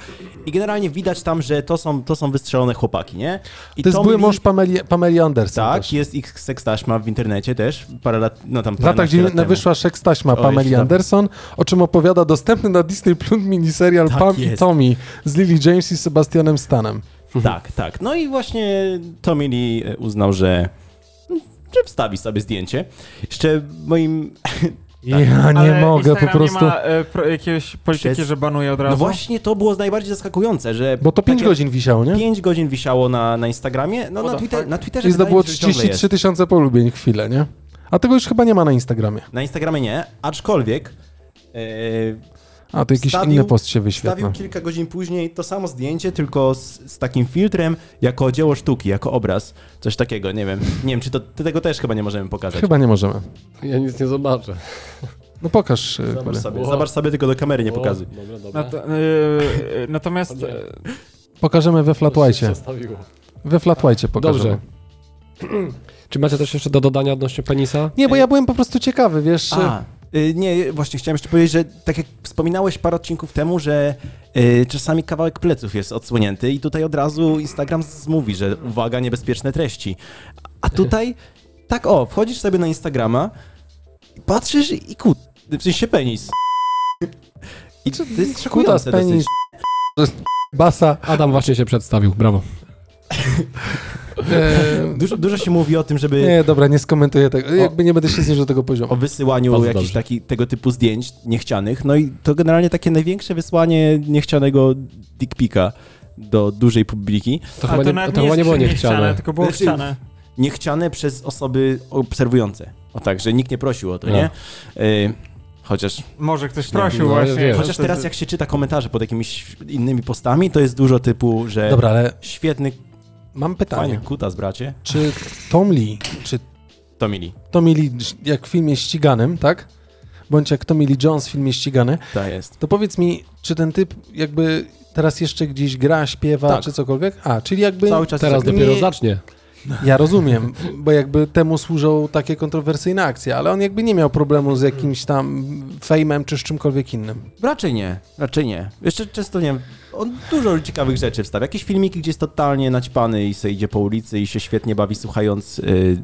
i generalnie widać tam, że to są, to są wystrzelone chłopaki, nie? I to jest Tommy... były mąż Pameli, Pameli Anderson. Tak, też. Jest ich sekstaśma w internecie też, parę lat, no tam parę lat temu. Wyszła sekstaśma Pameli tam... Anderson, o czym opowiada dostępny na Disney Plus miniserial tak Pam i Tommy z Lily James i Sebastianem Stanem. Tak, tak. No i właśnie Tommy Lee uznał, że, że wstawi sobie zdjęcie. Jeszcze moim... Tak. Ja nie ale mogę Instagram po prostu. Nie ma e, pro, jakiegoś polityki, Przez... że banuje od razu. No właśnie to było najbardziej zaskakujące, że. Bo to pięć godzin wisiało, nie? pięć godzin wisiało na, na Instagramie. No o, na, Twitter, na Twitterze. Czyli zdobyło trzydzieści trzy tysiące polubień chwilę, nie? A tego już chyba nie ma na Instagramie. Na Instagramie nie, aczkolwiek. Yy, A to jakiś wstawił, inny post się wyświetla. Wstawił kilka godzin później to samo zdjęcie, tylko z, z takim filtrem, jako dzieło sztuki, jako obraz. Coś takiego, nie wiem. Nie wiem, czy to, tego też chyba nie możemy pokazać. Chyba nie możemy. Ja nic nie zobaczę. No pokaż. Zobacz sobie, wow. Zobacz sobie, tylko do kamery nie wow. pokazuj. Dobra, dobra. Nat- yy, natomiast... Pokażemy we Flat White'cie. We Flat White'cie pokażemy. Dobrze. Czy macie coś jeszcze do dodania odnośnie penisa? Nie, bo ja byłem po prostu ciekawy, wiesz... A. Nie, właśnie chciałem jeszcze powiedzieć, że tak jak wspominałeś parę odcinków temu, że y, czasami kawałek pleców jest odsłonięty i tutaj od razu Instagram mówi, że uwaga, niebezpieczne treści. A tutaj tak o, wchodzisz sobie na Instagrama, patrzysz i ku... w sensie penis. I to jest szokujące dosyć. Basa. Adam właśnie się przedstawił, brawo. Eee, dużo, dużo się mówi o tym, żeby... Nie, dobra, nie skomentuję tego. Jakby nie będę się zniżył do tego poziomu. O wysyłaniu jakichś taki, tego typu zdjęć niechcianych. No i to generalnie takie największe wysłanie niechcianego dick pica do dużej publiki. To chyba, to nie, to nie, chyba nie było niechciane. niechciane. Tylko było znaczy, chciane. Niechciane przez osoby obserwujące. O tak, że nikt nie prosił o to, no. nie? Eee, chociaż... Może ktoś prosił no, właśnie. Chociaż teraz jak się czyta komentarze pod jakimiś innymi postami, to jest dużo typu, że dobra, ale... świetny... Mam pytanie. Fajny kutas, bracie. Czy Tom Lee, czy Tommy Lee. Tommy Lee, jak w filmie ściganym, tak? Bądź jak Tommy Lee Jones w filmie ścigany. Tak jest. To powiedz mi, czy ten typ jakby teraz jeszcze gdzieś gra, śpiewa, tak. czy cokolwiek? A, czyli jakby... Cały czas teraz nie... dopiero zacznie. Ja rozumiem, bo jakby temu służą takie kontrowersyjne akcje, ale on jakby nie miał problemu z jakimś tam fejmem czy z czymkolwiek innym. Raczej nie, raczej nie. Jeszcze często nie wiem, on dużo ciekawych rzeczy wstawia. Jakieś filmiki, gdzie jest totalnie naćpany i se idzie po ulicy i się świetnie bawi, słuchając y,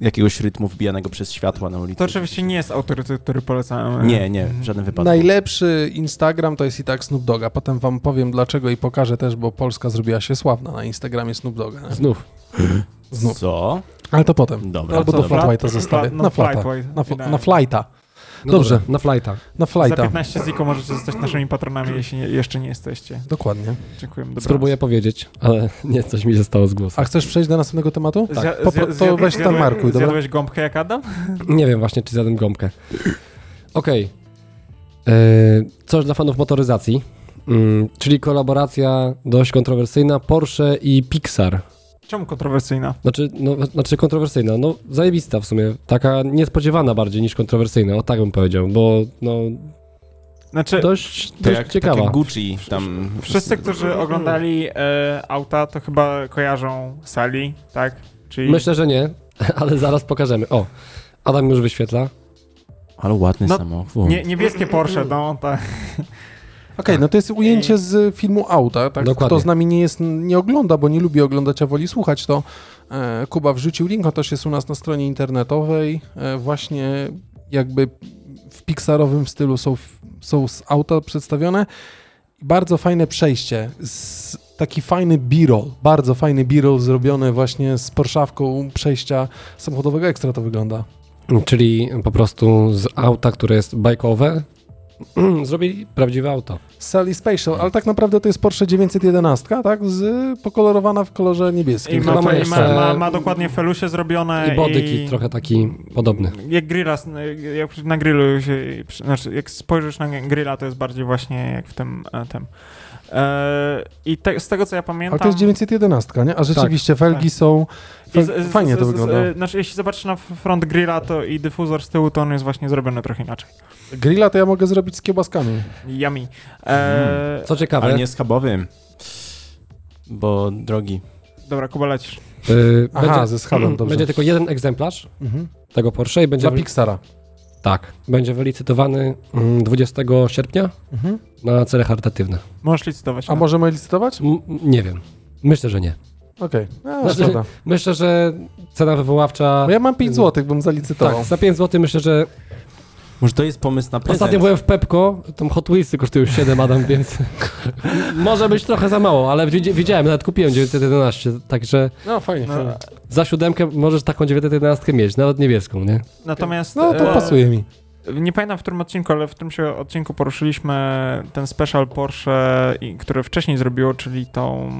jakiegoś rytmu wbijanego przez światła na ulicy. To oczywiście nie jest autorytet, który polecam. Nie, nie, w żadnym wypadku. Najlepszy Instagram to jest i tak Snoop Doga. Potem wam powiem dlaczego i pokażę też, bo Polska zrobiła się sławna na Instagramie Snoop Doga. Nie? Znów. Znów. Co? Ale to potem. Dobra. Albo do Flat White'a zostawię. Na Flighta. Na Flighta. No dobrze, dobra. na flajta. Na flajta. Za piętnaście ziko możecie zostać naszymi patronami, jeśli nie, jeszcze nie jesteście. Dokładnie. Dziękuję. Spróbuję powiedzieć, ale nie, coś mi zostało z głosu. A chcesz przejść do następnego tematu? Tak. Zja- Popro- to zjadłe- weź tam markuj. Zjadłeś gąbkę jak Adam? Nie wiem właśnie, czy zjadłem gąbkę. Okej. Okay. Eee, coś dla fanów motoryzacji, mm, czyli kolaboracja dość kontrowersyjna Porsche i Pixar. Czemu kontrowersyjna? Znaczy, no, znaczy kontrowersyjna, no zajebista w sumie, taka niespodziewana bardziej niż kontrowersyjna, o tak bym powiedział, bo no znaczy, dość, dość jak, ciekawa. Takie Gucci tam. Wszyscy, którzy oglądali e, auta, to chyba kojarzą Sally, tak? Czyli... Myślę, że nie, ale zaraz pokażemy. O, Adam już wyświetla. Ale ładny no, samochód. Nie, niebieskie Porsche, no tak. Okej, okay, no to jest ujęcie z filmu Auta, tak? Dokładnie. Kto z nami nie, jest, nie ogląda, bo nie lubi oglądać, a woli słuchać, to e, Kuba wrzucił link, on też jest u nas na stronie internetowej, e, właśnie jakby w pixarowym stylu są, są z Auta przedstawione. Bardzo fajne przejście, z, taki fajny b-roll, bardzo fajny b-roll zrobiony właśnie z porszawką przejścia samochodowego, ekstra to wygląda. Czyli po prostu z auta, które jest bajkowe, zrobili prawdziwe auto. Sally Special, ale tak naprawdę to jest Porsche dziewięćset jedenaście, tak? Z, pokolorowana w kolorze niebieskim. I ma, ma, jeszcze... ma, ma dokładnie felusie zrobione. I bodyki i... trochę taki podobny. Jak grilla, jak na grillu się, znaczy jak spojrzysz na grilla, to jest bardziej właśnie jak w tym... tym. I te, z tego, co ja pamiętam... Ale to jest dziewięćset jedenaście, nie? A rzeczywiście tak, felgi tak. są... Fel... Z, z, Fajnie to z, z, wygląda. Znaczy, jeśli zobaczysz na front grilla to i dyfuzor z tyłu, to on jest właśnie zrobiony trochę inaczej. Grilla to ja mogę zrobić z kiełbaskami. Yummy. E... Co ciekawe... Ale nie z schabowym, bo drogi. Dobra, Kuba, lecisz. Yy, Aha, będzie, ze schabem, dobrze. Będzie tylko jeden egzemplarz mhm. tego Porsche i będzie... Dla Pixara. Tak, będzie wylicytowany dwudziestego sierpnia mhm. na cele charytatywne. Możesz licytować. A tak? Możemy licytować? M- nie wiem. Myślę, że nie. Okej. Okay. Znaczy, myślę, że cena wywoławcza... Bo ja mam pięć złotych, bym zalicytował. Tak, za pięć złotych myślę, że... Może to jest pomysł na prezent. Ostatnio byłem w Pepco, tam Hot Wheelsy kosztują siedem, Adam, więc może być trochę za mało, ale widziałem, nawet kupiłem dziewięćset jedenaście, także no, fajnie, no. Fajnie. Za siódemkę możesz taką dziewięćset jedenaście mieć, nawet niebieską, nie? Natomiast... No to pasuje mi. Nie pamiętam, w którym odcinku, ale w którym się odcinku poruszyliśmy ten special Porsche, który wcześniej zrobiło, czyli tą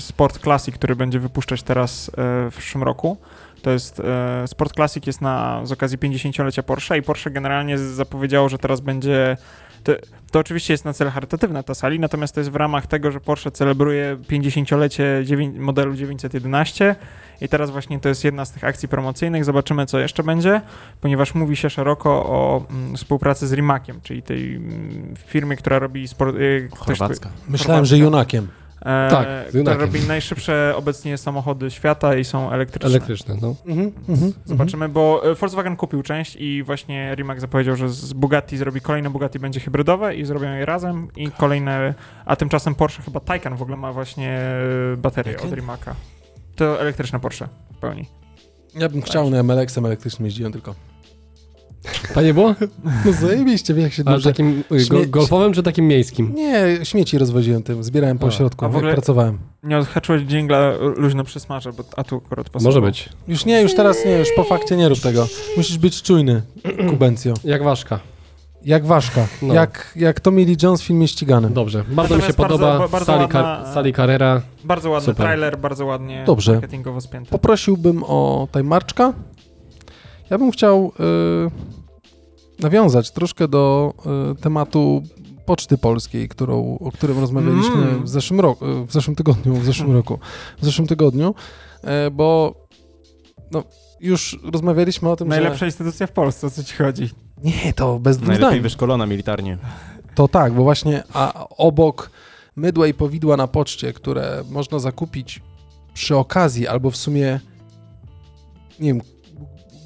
Sport Classic, który będzie wypuszczać teraz w przyszłym roku. To jest Sport Classic jest na, z okazji pięćdziesięciolecia Porsche i Porsche generalnie zapowiedziało, że teraz będzie... To, to oczywiście jest na cel charytatywny ta sali, natomiast to jest w ramach tego, że Porsche celebruje pięćdziesięciolecie dziewię- modelu dziewięćset jedenaście i teraz właśnie to jest jedna z tych akcji promocyjnych. Zobaczymy, co jeszcze będzie, ponieważ mówi się szeroko o mm, współpracy z Rimakiem, czyli tej mm, firmie, która robi... Sport, y, Chorwacka. Ktoś, Myślałem, Chorwacka. że Junakiem. E, tak, która robi najszybsze obecnie samochody świata i są elektryczne. Elektryczne, no. Mhm, Zobaczymy, mhm. bo Volkswagen kupił część i właśnie Rimac zapowiedział, że z Bugatti zrobi kolejne Bugatti, będzie hybrydowe i zrobią je razem i kolejne, a tymczasem Porsche chyba Taycan w ogóle ma właśnie baterię Taycan? Od Rimaca. To elektryczne Porsche w pełni. Ja bym chciał na M L X-em elektrycznym jeździłem tylko. Panie było? No zajebiście, jak się dużo... takim śmie- golfowym czy takim miejskim? Nie, śmieci rozwoziłem tym, zbierałem po środku, jak pracowałem. Nie odhaczyłeś dżingla luźno przy smarze, bo a tu akurat pasowało. Może być. Już nie, już teraz nie, już po fakcie nie rób tego. Musisz być czujny, Kubencjo. Jak Waszka. Jak Waszka, no. jak, jak Tommy Lee Jones w filmie ściganym. Dobrze, bardzo Natomiast mi się bardzo, podoba, bardzo Sally, ładna, Car- Sally Carrera. Bardzo ładny Super. trailer, bardzo ładnie Dobrze. marketingowo spięty. Poprosiłbym o tajmarczka. Ja bym chciał y, nawiązać troszkę do y, tematu Poczty Polskiej, którą, o którym rozmawialiśmy mm. w zeszłym roku, w zeszłym tygodniu, w zeszłym roku, w zeszłym tygodniu, y, bo no, już rozmawialiśmy o tym, Najlepsza że... Najlepsza instytucja w Polsce, o co ci chodzi? Nie, to bez dwóch zdań. Najlepiej wyszkolona militarnie. To tak, bo właśnie a obok mydła i powidła na poczcie, które można zakupić przy okazji albo w sumie, nie wiem,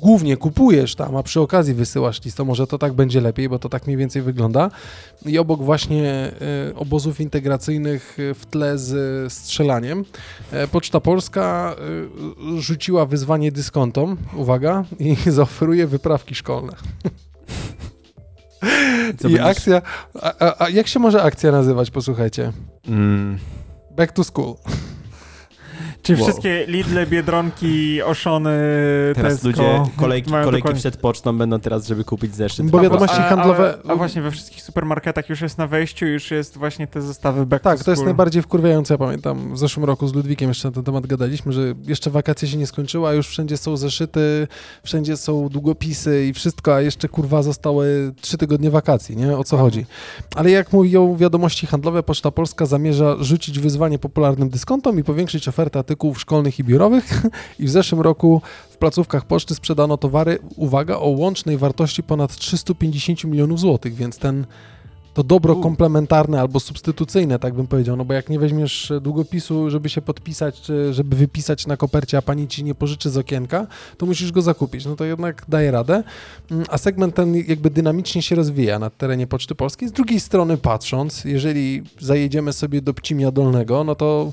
głównie kupujesz tam, a przy okazji wysyłasz listę, może to tak będzie lepiej, bo to tak mniej więcej wygląda. I obok właśnie y, obozów integracyjnych w tle z strzelaniem y, Poczta Polska y, rzuciła wyzwanie dyskontom, uwaga, i zaoferuje wyprawki szkolne. Co I będziesz? akcja, a, a, a jak się może akcja nazywać, posłuchajcie? Mm. Back to school. Czyli wow. Wszystkie Lidle, Biedronki, Oszony, teraz Tesco. Ludzie, kolejki, kolejki przed pocztą będą teraz, żeby kupić zeszyt. Bo wiadomości a, handlowe... A, a właśnie we wszystkich supermarketach już jest na wejściu, już jest właśnie te zestawy back Tak, to, to jest najbardziej wkurwiające. Ja pamiętam, w zeszłym roku z Ludwikiem jeszcze na ten temat gadaliśmy, że jeszcze wakacje się nie skończyły, a już wszędzie są zeszyty, wszędzie są długopisy i wszystko, a jeszcze kurwa zostały trzy tygodnie wakacji, nie? O co mhm. chodzi? Ale jak mówią wiadomości handlowe, Poczta Polska zamierza rzucić wyzwanie popularnym dyskontom i powiększyć ofertę artykułów szkolnych i biurowych i w zeszłym roku w placówkach poczty sprzedano towary, uwaga, o łącznej wartości ponad trzysta pięćdziesiąt milionów złotych, więc ten to dobro U. komplementarne albo substytucyjne, tak bym powiedział, no bo jak nie weźmiesz długopisu, żeby się podpisać, czy żeby wypisać na kopercie, a pani ci nie pożyczy z okienka, to musisz go zakupić, no to jednak daje radę, a segment ten jakby dynamicznie się rozwija na terenie Poczty Polskiej. Z drugiej strony patrząc, jeżeli zajedziemy sobie do Pcimia Dolnego, no to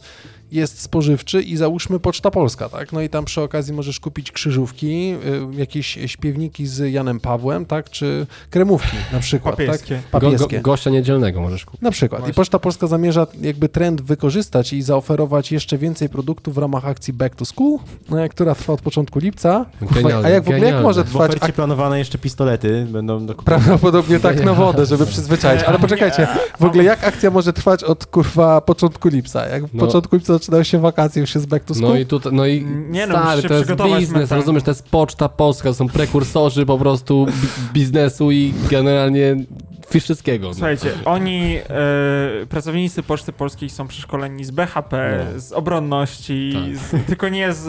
jest spożywczy i załóżmy Poczta Polska, tak? No i tam przy okazji możesz kupić krzyżówki, y, jakieś śpiewniki z Janem Pawłem, tak? Czy kremówki na przykład, Papieskie. tak? Papieskie. Go, go, gościa niedzielnego możesz kupić. Na przykład. Właśnie. I Poczta Polska zamierza jakby trend wykorzystać i zaoferować jeszcze więcej produktów w ramach akcji Back to School, no, która trwa od początku lipca. Genialne, a jak w ogóle jak może trwać? W ofercie ak- planowane jeszcze pistolety będą do kupowania. Prawdopodobnie tak na wodę, żeby przyzwyczaić. Ale poczekajcie, w ogóle jak akcja może trwać od kurwa początku lipca? Jak w no. początku lipca zaczynają się wakacje, już jest back to school. No i tutaj, no i nie, no, stary, to jest biznes, mentalnie. Rozumiesz, to jest Poczta Polska, to są prekursorzy po prostu bi- biznesu i generalnie wszystkiego. Słuchajcie, no. oni, e, pracownicy Poczty Polskiej są przeszkoleni z B H P, no. z obronności, tak. z, tylko nie z...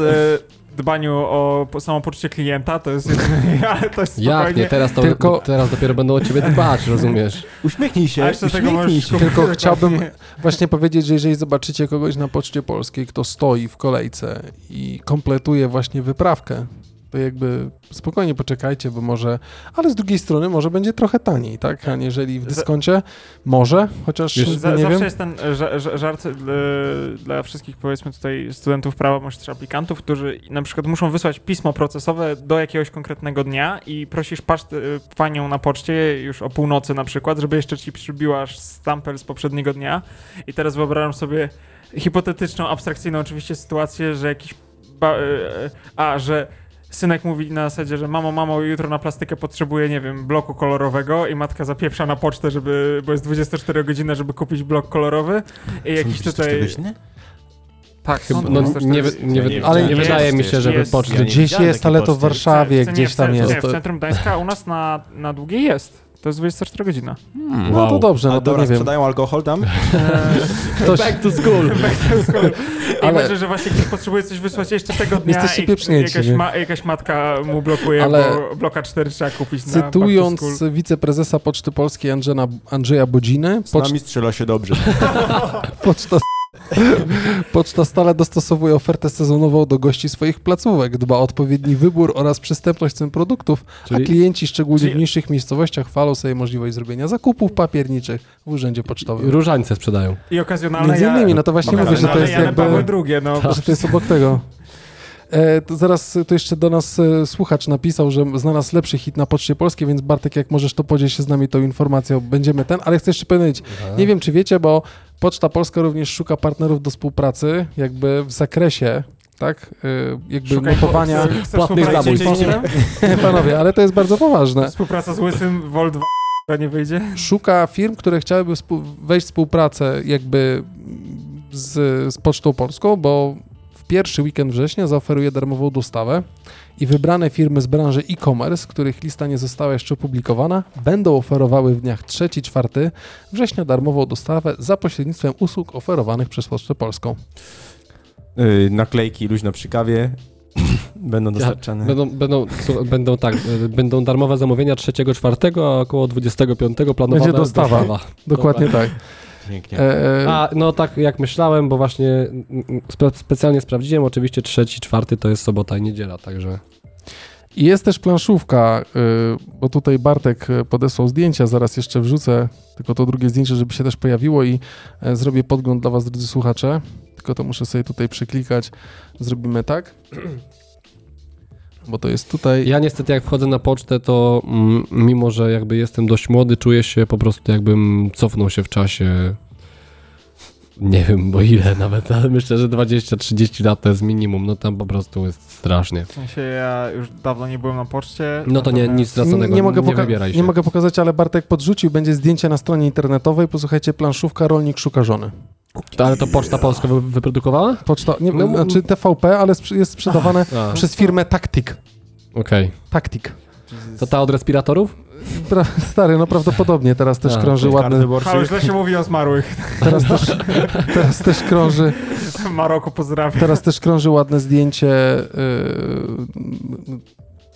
E, dbaniu o samopoczucie klienta, to jest jedyne, ale to jest spokojnie. Jak nie, teraz, to, Tylko... teraz dopiero będą o ciebie dbać, rozumiesz? Uśmiechnij się, uśmiechnij się. Tylko chciałbym właśnie powiedzieć, że jeżeli zobaczycie kogoś na Poczcie Polskiej, kto stoi w kolejce i kompletuje właśnie wyprawkę, to jakby spokojnie poczekajcie, bo może, ale z drugiej strony może będzie trochę taniej, tak? A jeżeli w dyskoncie może, chociaż Wiesz, nie za, wiem. Zawsze jest ten żart dla, dla wszystkich, powiedzmy tutaj studentów prawa, może też aplikantów, którzy na przykład muszą wysłać pismo procesowe do jakiegoś konkretnego dnia i prosisz paszt, panią na poczcie już o północy na przykład, żeby jeszcze ci przybiła stampel z poprzedniego dnia i teraz wyobrażam sobie hipotetyczną, abstrakcyjną oczywiście sytuację, że jakiś ba- a, że synek mówi na zasadzie, że mamo, mamo, jutro na plastykę potrzebuje, nie wiem, bloku kolorowego i matka zapieprza na pocztę, żeby, bo jest dwudziestoczterogodzinna, żeby kupić blok kolorowy i jakiś tutaj... Tak, chyba, no, no, nie, nie, nie, ale nie wydaje mi się, żeby poczty... Ja gdzieś jest, ale to w Warszawie, w, w, gdzieś tam w, jest. Nie, w centrum Gdańska, u nas na, na Długiej jest. To jest dwudziestoczterogodzinna. Hmm. No wow. to dobrze. No A to dobra, nie sprzedają wiem. alkohol tam? Ktoś... Back to school. Back to school. I ale... myślę, że właśnie ktoś potrzebuje coś wysłać jeszcze tego dnia i jakaś, ma, jakaś matka mu blokuje, ale... bo bloka cztery trzeba kupić na back to school. Cytując wiceprezesa Poczty Polskiej Andrzeja, Andrzeja Bodziny... Z nami poczt... strzela się dobrze. Poczta... Poczta stale dostosowuje ofertę sezonową do gości swoich placówek, dba o odpowiedni wybór oraz przystępność cen produktów, czyli, a klienci szczególnie czyli... w mniejszych miejscowościach chwalą sobie możliwość zrobienia zakupów papierniczych w urzędzie pocztowym. Różańce sprzedają. I okazjonalne Między innymi, no to właśnie mówię, że to jest jakby... drugie, no. To, że to jest obok tego. E, to zaraz to jeszcze do nas e, słuchacz napisał, że znalazł lepszy hit na Poczcie Polskiej, więc Bartek, jak możesz, to podziel się z nami tą informacją. Będziemy ten, ale chcę jeszcze powiedzieć, nie wiem, czy wiecie, bo Poczta Polska również szuka partnerów do współpracy jakby w zakresie, tak, yy, jakby Szukaj notowania po, płatnych zabójstw. Panowie, ale to jest bardzo poważne. Współpraca z Łysym, Volt nie wyjdzie? Szuka firm, które chciałyby współ- wejść w współpracę jakby z, z Pocztą Polską, bo w pierwszy weekend września zaoferuje darmową dostawę i wybrane firmy z branży e-commerce, których lista nie została jeszcze opublikowana, będą oferowały w dniach trzeciego do czwartego września darmową dostawę za pośrednictwem usług oferowanych przez Pocztę Polską. Yy, naklejki luźno przy kawie będą dostarczane. Ja, będą, będą, będą, tak, będą darmowe zamówienia trzeciego czwartego, a około dwudziestego piątego planowana będzie dostawa. dostawa. Dokładnie Dobra. tak. E, A, no tak jak myślałem, bo właśnie spe- specjalnie sprawdziłem, oczywiście trzeci, czwarty to jest sobota i niedziela, także... I jest też planszówka, bo tutaj Bartek podesłał zdjęcia, zaraz jeszcze wrzucę tylko to drugie zdjęcie, żeby się też pojawiło i zrobię podgląd dla was, drodzy słuchacze, tylko to muszę sobie tutaj przyklikać, zrobimy tak... Bo to jest tutaj... Ja niestety jak wchodzę na pocztę, to mm, mimo, że jakby jestem dość młody, czuję się po prostu jakbym cofnął się w czasie. nie wiem, bo ile nawet, ale myślę, że dwadzieścia trzydzieści lat to jest minimum, no tam po prostu jest strasznie. W sensie ja już dawno nie byłem na poczcie. No to nie, nic straconego, nie, mogę nie poka- wybieraj się. Nie mogę pokazać, ale Bartek podrzucił, będzie zdjęcie na stronie internetowej, posłuchajcie, planszówka Rolnik szuka żony. Ale to Poczta Polska wy- wyprodukowała? Poczta, nie wiem, no, znaczy T V P, ale sprz- jest sprzedawane a, a. przez firmę Tactic. Okej. Okay. Tactic. To ta od respiratorów? Pra, stary, no prawdopodobnie teraz też A, krąży ładny... Ale źle się mówi o zmarłych. Teraz też, teraz też krąży... Maroko pozdrawiam. Teraz też krąży ładne zdjęcie... Yy,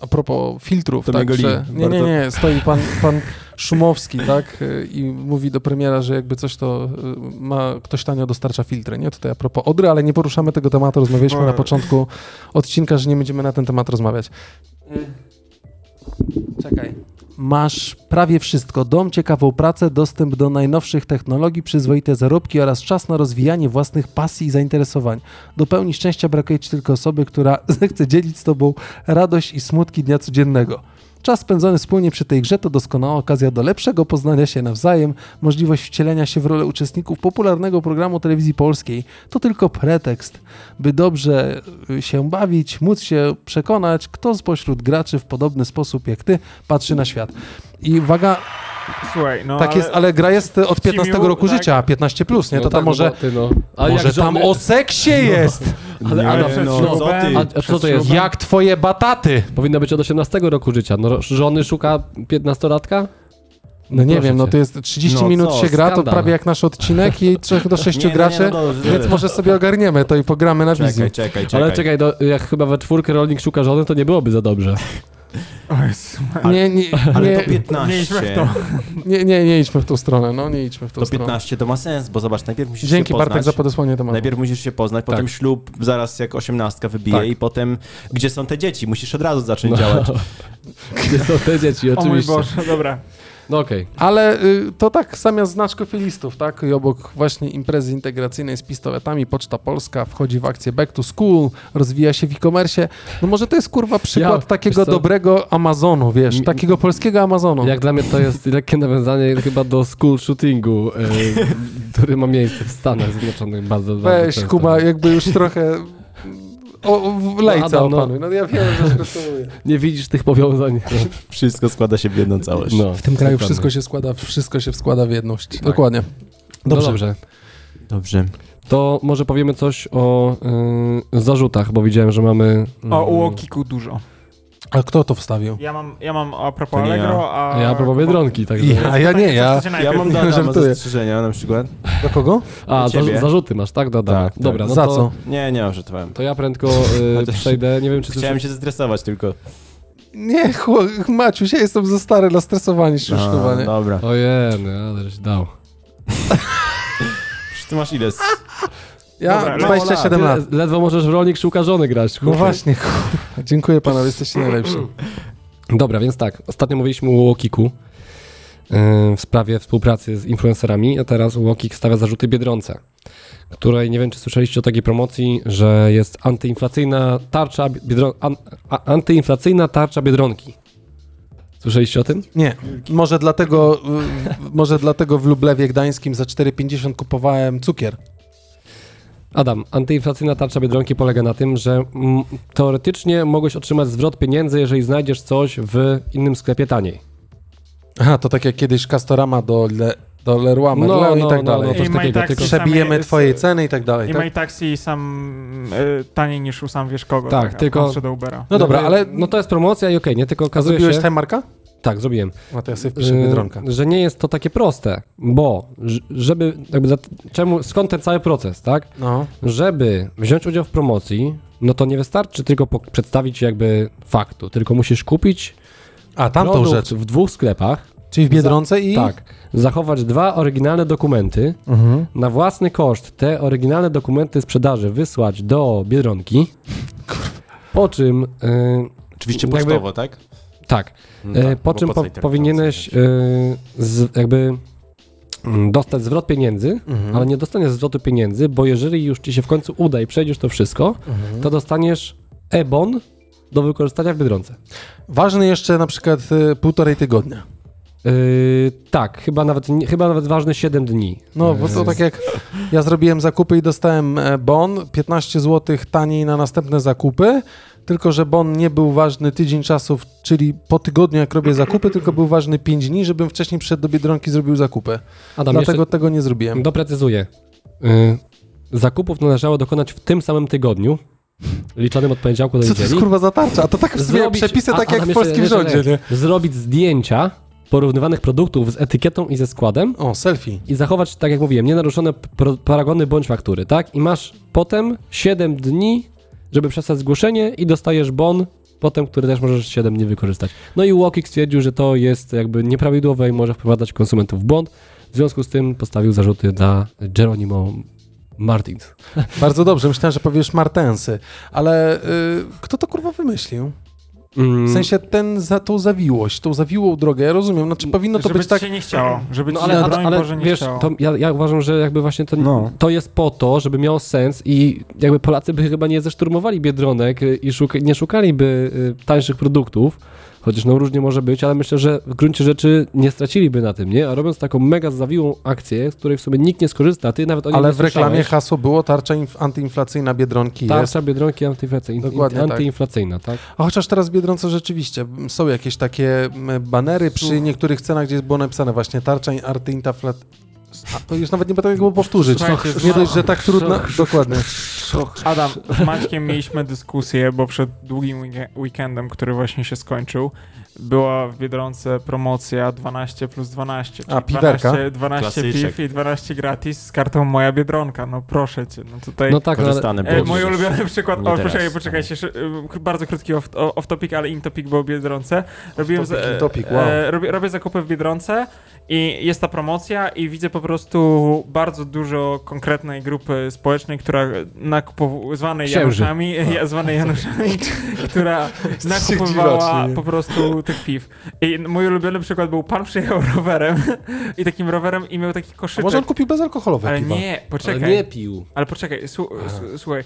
a propos filtrów, tak, że... Nie, nie, nie, stoi pan, pan Szumowski, tak, i mówi do premiera, że jakby coś to ma, ktoś tanio dostarcza filtry, nie? Tutaj a propos Odry, ale nie poruszamy tego tematu, rozmawialiśmy no. na początku odcinka, że nie będziemy na ten temat rozmawiać. Czekaj. Masz prawie wszystko. Dom, ciekawą pracę, dostęp do najnowszych technologii, przyzwoite zarobki oraz czas na rozwijanie własnych pasji i zainteresowań. Do pełni szczęścia brakuje ci tylko osoby, która zechce dzielić z tobą radość i smutki dnia codziennego. Czas spędzony wspólnie przy tej grze to doskonała okazja do lepszego poznania się nawzajem, możliwość wcielenia się w rolę uczestników popularnego programu telewizji polskiej. To tylko pretekst, by dobrze się bawić, móc się przekonać, kto spośród graczy w podobny sposób jak ty patrzy na świat. I uwaga... Słuchaj, no tak ale, jest, ale gra jest od piętnastego roku tak. życia, piętnaście plus, nie? No to tam tak, może, ty, no. A może jak tam żony... o seksie no. jest. Ale, nie, ale no, no, co, ty? A, co to jest? Jak twoje bataty? Powinno być od osiemnastego roku życia. No, żony szuka piętnastolatka? No nie Proszę wiem, no to jest trzydzieści no, minut co? się gra, Skandal. to prawie jak nasz odcinek i trzech do sześciu graczy, no, no, więc może sobie ogarniemy to i pogramy na wizji. Czekaj, czekaj, czekaj. Ale czekaj, do, jak chyba we czwórkę Rolnik szuka żony, to nie byłoby za dobrze. Ale, nie, nie, ale nie, to piętnaście. Nie idźmy w to. Nie, nie, nie idźmy w tą stronę, no nie idźmy w tą to stronę. To piętnaście to ma sens, bo zobacz, najpierw musisz Dzięki się poznać. Dzięki Bartek za podesłanie tematu. Najpierw musisz się poznać, tak. potem ślub zaraz jak osiemnastka wybije tak. i potem gdzie są te dzieci? Musisz od razu zacząć no. działać. Gdzie są te dzieci, oczywiście. O mój Boże, dobra. No okej. Okay. Ale y, to tak zamiast znaczków i listów, tak? I obok właśnie imprezy integracyjnej z pistoletami Poczta Polska wchodzi w akcję Back to School, rozwija się w e-commerce. No może to jest kurwa przykład ja, takiego dobrego Amazonu, wiesz, M- takiego polskiego Amazonu. Jak dla mnie to jest lekkie nawiązanie chyba do school shootingu, y, który ma miejsce w Stanach Zjednoczonych bardzo Weź, bardzo często. Kuba, jakby już trochę... O, w lejce no, opanuj. No ja wiem, że skutkuję. Nie widzisz tych powiązań. No. Wszystko składa się w jedną całość. No, w tym kraju dokładnie. wszystko się składa, wszystko się składa w jedność. Tak. Dokładnie. Dobrze. No dobrze. Dobrze. To może powiemy coś o y, zarzutach, bo widziałem, że mamy... Y, o UOKiK-u dużo. A kto to wstawił? Ja mam, ja mam a propos Allegro, ja. a... Ja a propos Biedronki. Tak ja, a ja nie, ja... Ja mam do Adama zastrzeżenia na przykład. Do kogo? A, zarzu- zarzuty masz, tak? Do Adama. Tak, tak. Dobra, no za to... co? Nie, nie użytowałem. To ja prędko y, przejdę, nie wiem czy... Chciałem się zestresować tylko. Nie, chłop, Maciuś, ja jestem za stary dla stresowania się użytowania. Dobra. Ojej, no ale żeś dał. Ty masz ile? Ja Dobra, dwadzieścia siedem lat. lat. Ledwo możesz w Rolnik szuka żony grać. Chłopie. No właśnie. Dziękuję panowie, jesteście najlepsi. Dobra, więc tak. Ostatnio mówiliśmy o UOKiK-u w sprawie współpracy z influencerami, a teraz UOKiK stawia zarzuty Biedronce, której nie wiem, czy słyszeliście o takiej promocji, że jest antyinflacyjna tarcza, Biedron- an- a- antyinflacyjna tarcza Biedronki. Słyszeliście o tym? Nie. Może dlatego, może dlatego w Lublewie Gdańskim za cztery pięćdziesiąt kupowałem cukier. Adam, antyinflacyjna tarcza Biedronki polega na tym, że mm, teoretycznie mogłeś otrzymać zwrot pieniędzy, jeżeli znajdziesz coś w innym sklepie taniej. Aha, to tak jak kiedyś Castorama do, le, do Leroy Merlin no, no, i tak dalej. No, no, I takiego, taxi tylko... Przebijemy jest, twojej ceny i tak dalej. I tak? MyTaxi sam y, taniej niż u sam wiesz kogo. Tak, tak tylko... Do Ubera. No dobra, ale no to jest promocja i okej, okay, nie tylko okazuje Zrobiłeś się... Zrobiłeś Timemarka? Tak, zrobiłem. A to ja sobie wpiszę Biedronka. Y, że nie jest to takie proste, bo żeby, jakby, czemu, skąd ten cały proces, tak? No. Żeby wziąć udział w promocji, no to nie wystarczy tylko po, przedstawić jakby faktu, tylko musisz kupić A, tamtą rzecz w dwóch sklepach. Czyli w Biedronce za, i... Tak. Zachować dwa oryginalne dokumenty, mhm. na własny koszt te oryginalne dokumenty sprzedaży wysłać do Biedronki, po czym... Y, Oczywiście jakby, pocztowo, tak? Tak. No tak, po czym po, powinieneś yy, z, jakby mm, dostać zwrot pieniędzy, mhm. ale nie dostaniesz zwrotu pieniędzy, bo jeżeli już ci się w końcu uda i przejdziesz to wszystko, mhm. to dostaniesz e-bon do wykorzystania w Biedronce. Ważny jeszcze na przykład y, półtorej tygodnia. Yy, tak, chyba nawet, chyba nawet ważne siedem dni. No, bo to tak jak ja zrobiłem zakupy i dostałem bon, piętnaście złotych taniej na następne zakupy, tylko że bon nie był ważny tydzień czasów, czyli po tygodniu jak robię zakupy, tylko był ważny pięć dni, żebym wcześniej przyszedł do Biedronki i zrobił zakupy. Adam, dlatego tego nie zrobiłem. Doprecyzuję. Yy, zakupów należało dokonać w tym samym tygodniu, liczonym od poniedziałku do niedzieli. Co to jest kurwa za tarcza? A to tak w sumie zrobić, przepisy tak a, jak w polskim rządzie. Nie? Zrobić zdjęcia porównywanych produktów z etykietą i ze składem. O, selfie. I zachować, tak jak mówiłem, nienaruszone pro- paragony bądź faktury, tak? I masz potem siedem dni, żeby przestać zgłoszenie i dostajesz bon, potem, który też możesz siedem dni wykorzystać. No i UOKiK stwierdził, że to jest jakby nieprawidłowe i może wprowadzać konsumentów w błąd. W związku z tym postawił zarzuty dla Geronimo Martins. Bardzo dobrze, myślałem, że powiesz Martensy, ale yy, kto to kurwa wymyślił? W sensie ten, za tą zawiłość, tą zawiłą drogę, ja rozumiem, znaczy powinno to żeby być tak... Żeby ci się nie chciało, żeby no, ci ale, broń ale, Boże nie wiesz, chciało. To ja, ja uważam, że jakby właśnie to, no. to jest po to, żeby miało sens i jakby Polacy by chyba nie zeszturmowali Biedronek i szuka, nie szukaliby tańszych produktów, chociaż no różnie może być, ale myślę, że w gruncie rzeczy nie straciliby na tym, nie? A robiąc taką mega zawiłą akcję, z której w sumie nikt nie skorzysta, ty nawet o niej nie słyszałeś. Ale w reklamie hasło było tarcza inf- antyinflacyjna Biedronki. Tarcza jest. Biedronki antyinflacyjna, Dokładnie in- antyinflacyjna tak. tak. A chociaż teraz w Biedronce rzeczywiście są jakieś takie banery przy niektórych cenach, gdzie było napisane właśnie tarcza antyinflacyjna. A to już nawet nie będę tego powtórzyć. Słuchajcie, nie dość, że tak trudno. Dokładnie. Adam, z Maćkiem mieliśmy dyskusję, bo przed długim weekendem, który właśnie się skończył, była w Biedronce promocja dwanaście plus dwanaście. A, piwerka? dwanaście, dwanaście piw i dwanaście gratis z kartą Moja Biedronka. No proszę cię. No tutaj no tak, korzystane. Ale... E, mój ulubiony przykład. O, poczekaj, poczekajcie. Bardzo krótki off-topic, ale in-topic był w Biedronce. Robiłem topic, za, topic, wow. e, robię, robię zakupy w Biedronce i jest ta promocja i widzę po prostu bardzo dużo konkretnej grupy społecznej, która nakupow- zwanej Januszami, ja, zwanej Januszami, która nakupowała po prostu tych piw. I mój ulubiony przykład był, pan przyjechał rowerem i takim rowerem i miał taki koszyczek. A może on kupił bezalkoholowe ale piwa? Nie, poczekaj. Ale nie pił. Ale poczekaj, su- su- słuchaj.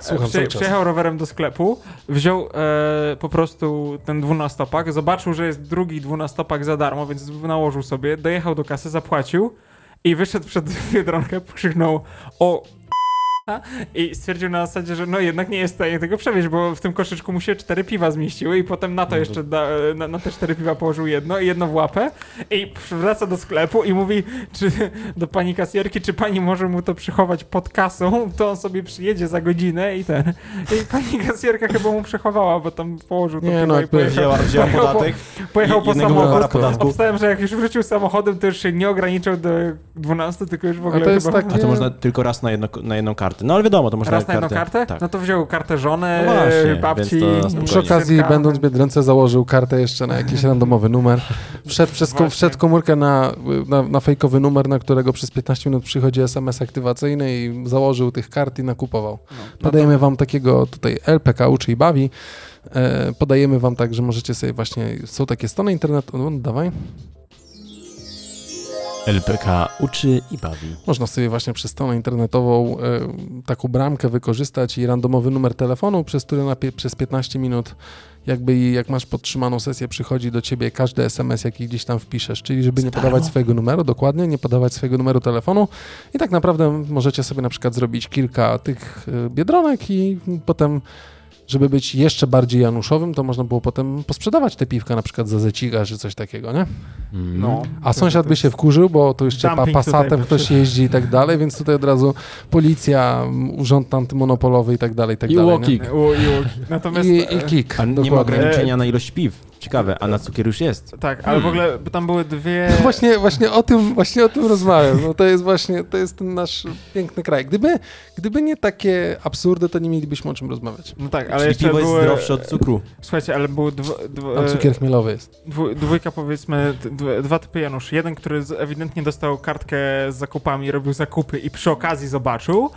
Słucham, Prze- przyjechał rowerem do sklepu, wziął e, po prostu ten dwunastopak, zobaczył, że jest drugi dwunastopak za darmo, więc nałożył sobie, dojechał do kasy, zapłacił i wyszedł przed Biedronkę, krzyknął o i stwierdził na zasadzie, że no jednak nie jest w stanie tego przewieźć, bo w tym koszyczku mu się cztery piwa zmieściły i potem na to jeszcze da, na, na te cztery piwa położył jedno i jedno w łapę i wraca do sklepu i mówi czy, do pani kasjerki, czy pani może mu to przechować pod kasą, to on sobie przyjedzie za godzinę i ten i pani kasjerka chyba mu przechowała, bo tam położył to nie, piwa no, i pojechał, wzięła, wzięła podatek pojechał po, pojechał po samochód. Obstałem, że jak już wrócił samochodem, to już się nie ograniczał do dwunastu, tylko już w ogóle a to, jest chyba... takie... A to można tylko raz na, jedno, na jedną kartę. No ale wiadomo, to można raz na jedną kartę? Tak. No to wziął kartę żony, no właśnie, babci. Przy okazji, będąc w Biedronce, założył kartę jeszcze na jakiś randomowy numer. Wszedł, przez ko- wszedł komórkę na, na, na fejkowy numer, na którego przez piętnaście minut przychodzi S M S aktywacyjny i założył tych kart i nakupował. No, no podajemy to... wam takiego tutaj L P K uczy i bawi. E, podajemy wam tak, że możecie sobie właśnie... Są takie strony internetu. No, dawaj. L P K uczy i bawi. Można sobie właśnie przez stronę internetową y, taką bramkę wykorzystać i randomowy numer telefonu, przez który na pie- przez piętnaście minut jakby jak masz podtrzymaną sesję, przychodzi do ciebie każdy S M S, jaki gdzieś tam wpiszesz, czyli żeby nie podawać swojego numeru, dokładnie, nie podawać swojego numeru telefonu i tak naprawdę możecie sobie na przykład zrobić kilka tych y, biedronek i potem żeby być jeszcze bardziej januszowym, to można było potem posprzedawać te piwka na przykład za zeciga, czy coś takiego, nie? No. A sąsiad by się wkurzył, bo to jeszcze pa- pasatem ktoś jeździ i tak dalej, więc tutaj od razu policja, urząd antymonopolowy i tak dalej, i tak dalej. I UOKiK. Natomiast... I, i kik. A nie ma ograniczenia na ilość piw. Ciekawe, a na cukier już jest. Tak, ale w ogóle tam były dwie... Właśnie, właśnie o tym, właśnie o tym rozmawiam, bo to jest właśnie, to jest ten nasz piękny kraj. Gdyby, gdyby nie takie absurdy, to nie mielibyśmy o czym rozmawiać. No tak, ale czyli jeszcze piwo były... jest zdrowsze od cukru. Słuchajcie, ale był... Dwo, dwo... Tam cukier chmielowy jest. Dwu, dwójka powiedzmy, dw, dwa typy Janusz. Jeden, który ewidentnie dostał kartkę z zakupami, robił zakupy i przy okazji zobaczył.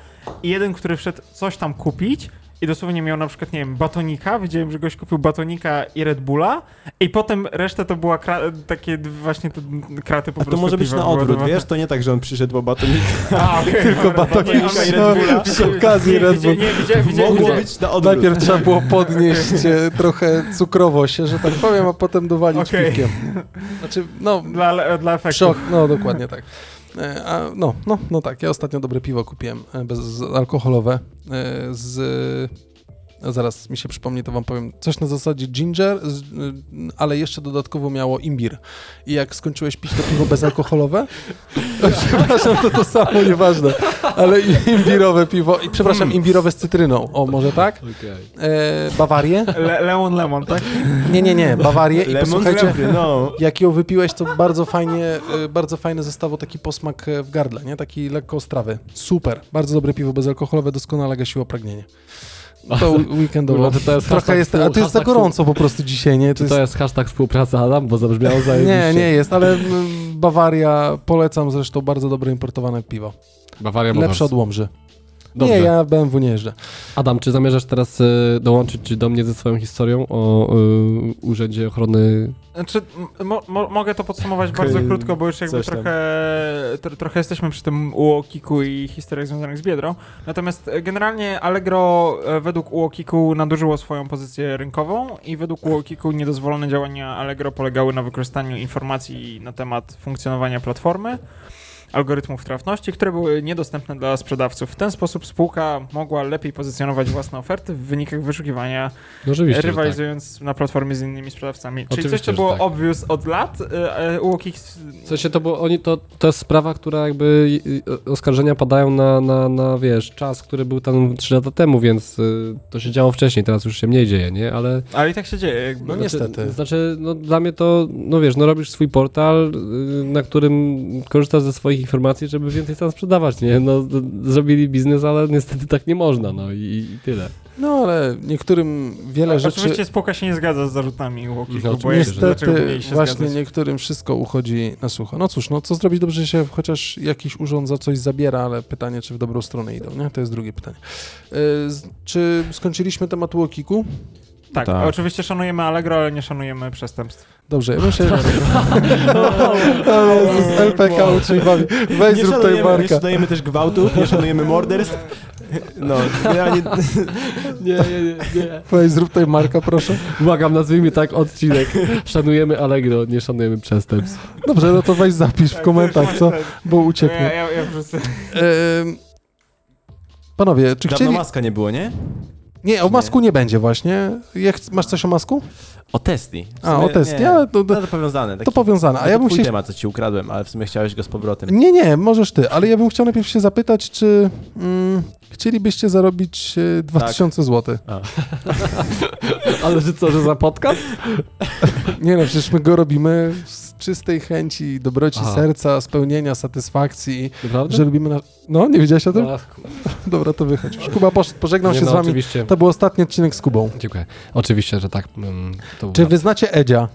I jeden, który wszedł coś tam kupić i dosłownie miał na przykład, nie wiem, batonika, widziałem, że goś kupił batonika i Red Bulla i potem reszta to była kra- takie właśnie te kraty po prostu. A to może być na odwrót, wiesz? To nie tak, że on przyszedł po batonika, a, okay, tylko dobra, batonika nie, i Red Bulla. Przy okazji Red Bull. Mogło być na odwrót. Najpierw trzeba było podnieść okay. trochę cukrowość, że tak powiem, a potem dowalić okay. piwkiem. Znaczy, no... Dla, dla efektu. Szok, no dokładnie tak. A, no, no, no tak, ja ostatnio dobre piwo kupiłem, bezalkoholowe, z... Zaraz mi się przypomni, to wam powiem. Coś na zasadzie ginger, ale jeszcze dodatkowo miało imbir. I jak skończyłeś pić to piwo bezalkoholowe, to, przepraszam, to to samo, nieważne, ale imbirowe piwo, i przepraszam, imbirowe z cytryną, o może tak? Okay. E, Bawarię. Le- lemon, lemon, tak? Nie, nie, nie, Bawarię. I posłuchajcie, no. jak ją wypiłeś, to bardzo fajnie, bardzo fajne zostało taki posmak w gardle, nie? Taki lekko ostrawy. Super, bardzo dobre piwo bezalkoholowe, doskonale gasiło pragnienie. To weekendowo. To jest Trochę jest, a to jest za gorąco po prostu dzisiaj, nie? To, to, jest... to jest hashtag współpraca Adam, bo zabrzmiało zajebiście. Nie, nie jest, ale Bawaria, polecam zresztą, bardzo dobre importowane piwo. Bawaria lepsze od Łomży. Dobrze. Nie, ja B M W nie jeżdżę. Adam, czy zamierzasz teraz y, dołączyć do mnie ze swoją historią o y, Urzędzie Ochrony... Znaczy, mo, mo, mogę to podsumować okay. bardzo krótko, bo już jakby trochę, tro, trochę jesteśmy przy tym UOKiK-u i historiach związanych z Biedrą. Natomiast generalnie Allegro według UOKiK-u nadużyło swoją pozycję rynkową i według UOKiK-u niedozwolone działania Allegro polegały na wykorzystaniu informacji na temat funkcjonowania platformy, algorytmów trafności, które były niedostępne dla sprzedawców. W ten sposób spółka mogła lepiej pozycjonować własne oferty w wynikach wyszukiwania, no rywalizując tak. na platformie z innymi sprzedawcami. Oczywiście, czyli coś, co było tak. obvious od lat. UOKiK... W sensie to było, oni, to, to jest sprawa, która jakby oskarżenia padają na, na, na wiesz, czas, który był tam trzy lata temu, więc to się działo wcześniej, teraz już się mniej dzieje, nie? Ale, Ale i tak się dzieje. Jakby. No znaczy, niestety. Znaczy, no, dla mnie to, no wiesz, no robisz swój portal, na którym korzystasz ze swoich informacji, żeby więcej tam sprzedawać, nie? No, zrobili biznes, ale niestety tak nie można, no i, i tyle. No, ale niektórym wiele A, rzeczy... Oczywiście spółka się nie zgadza z zarzutami UOKiK-u, no, bo niestety się właśnie zgadzać? Niektórym wszystko uchodzi na sucho. No cóż, no co zrobić? Dobrze, że się chociaż jakiś urząd za coś zabiera, ale pytanie, czy w dobrą stronę idą, nie? To jest drugie pytanie. Yy, czy skończyliśmy temat UOKiK-u? Tak, tak, oczywiście szanujemy Allegro, ale nie szanujemy przestępstw. Dobrze, ja bym się... Z L P K uczyj bawi. Weź, zrób tutaj barka. Nie szanujemy też gwałtów, nie szanujemy morderstw. No, ja nie... nie, nie, nie. Weź, zrób tutaj Marka, proszę. Błagam, nazwijmy tak odcinek. Szanujemy Allegro, nie szanujemy przestępstw. Dobrze, no to weź zapisz w komentarzach, co? Bo ucieknie. Ja, ja, ja wrzucę. Panowie, czy chcieli... Dawno maska nie było, nie? Nie, o masku nie, nie będzie właśnie. Jak, masz coś o masku? O Tesli. A, o Tesli. Nie, ale to, no to powiązane. Taki, to powiązane. A to ja bym twój się... temat, co ci ukradłem, ale w sumie chciałeś go z powrotem. Nie, nie, możesz ty, ale ja bym chciał najpierw się zapytać, czy mm, chcielibyście zarobić e, dwa tysiące tak. zł. Ale że co, że za podcast? Nie no, przecież my go robimy z czystej chęci, dobroci Aha. serca, spełnienia, satysfakcji. Naprawdę? Że robimy na... No, nie wiedziałeś o tym? No, dobra, to wychodź. Kuba, poszedł, pożegnam nie, się no, z wami. Oczywiście. To był ostatni odcinek z Kubą. Dziękuję. Oczywiście, że tak. Mm. Czy wy znacie Edzia?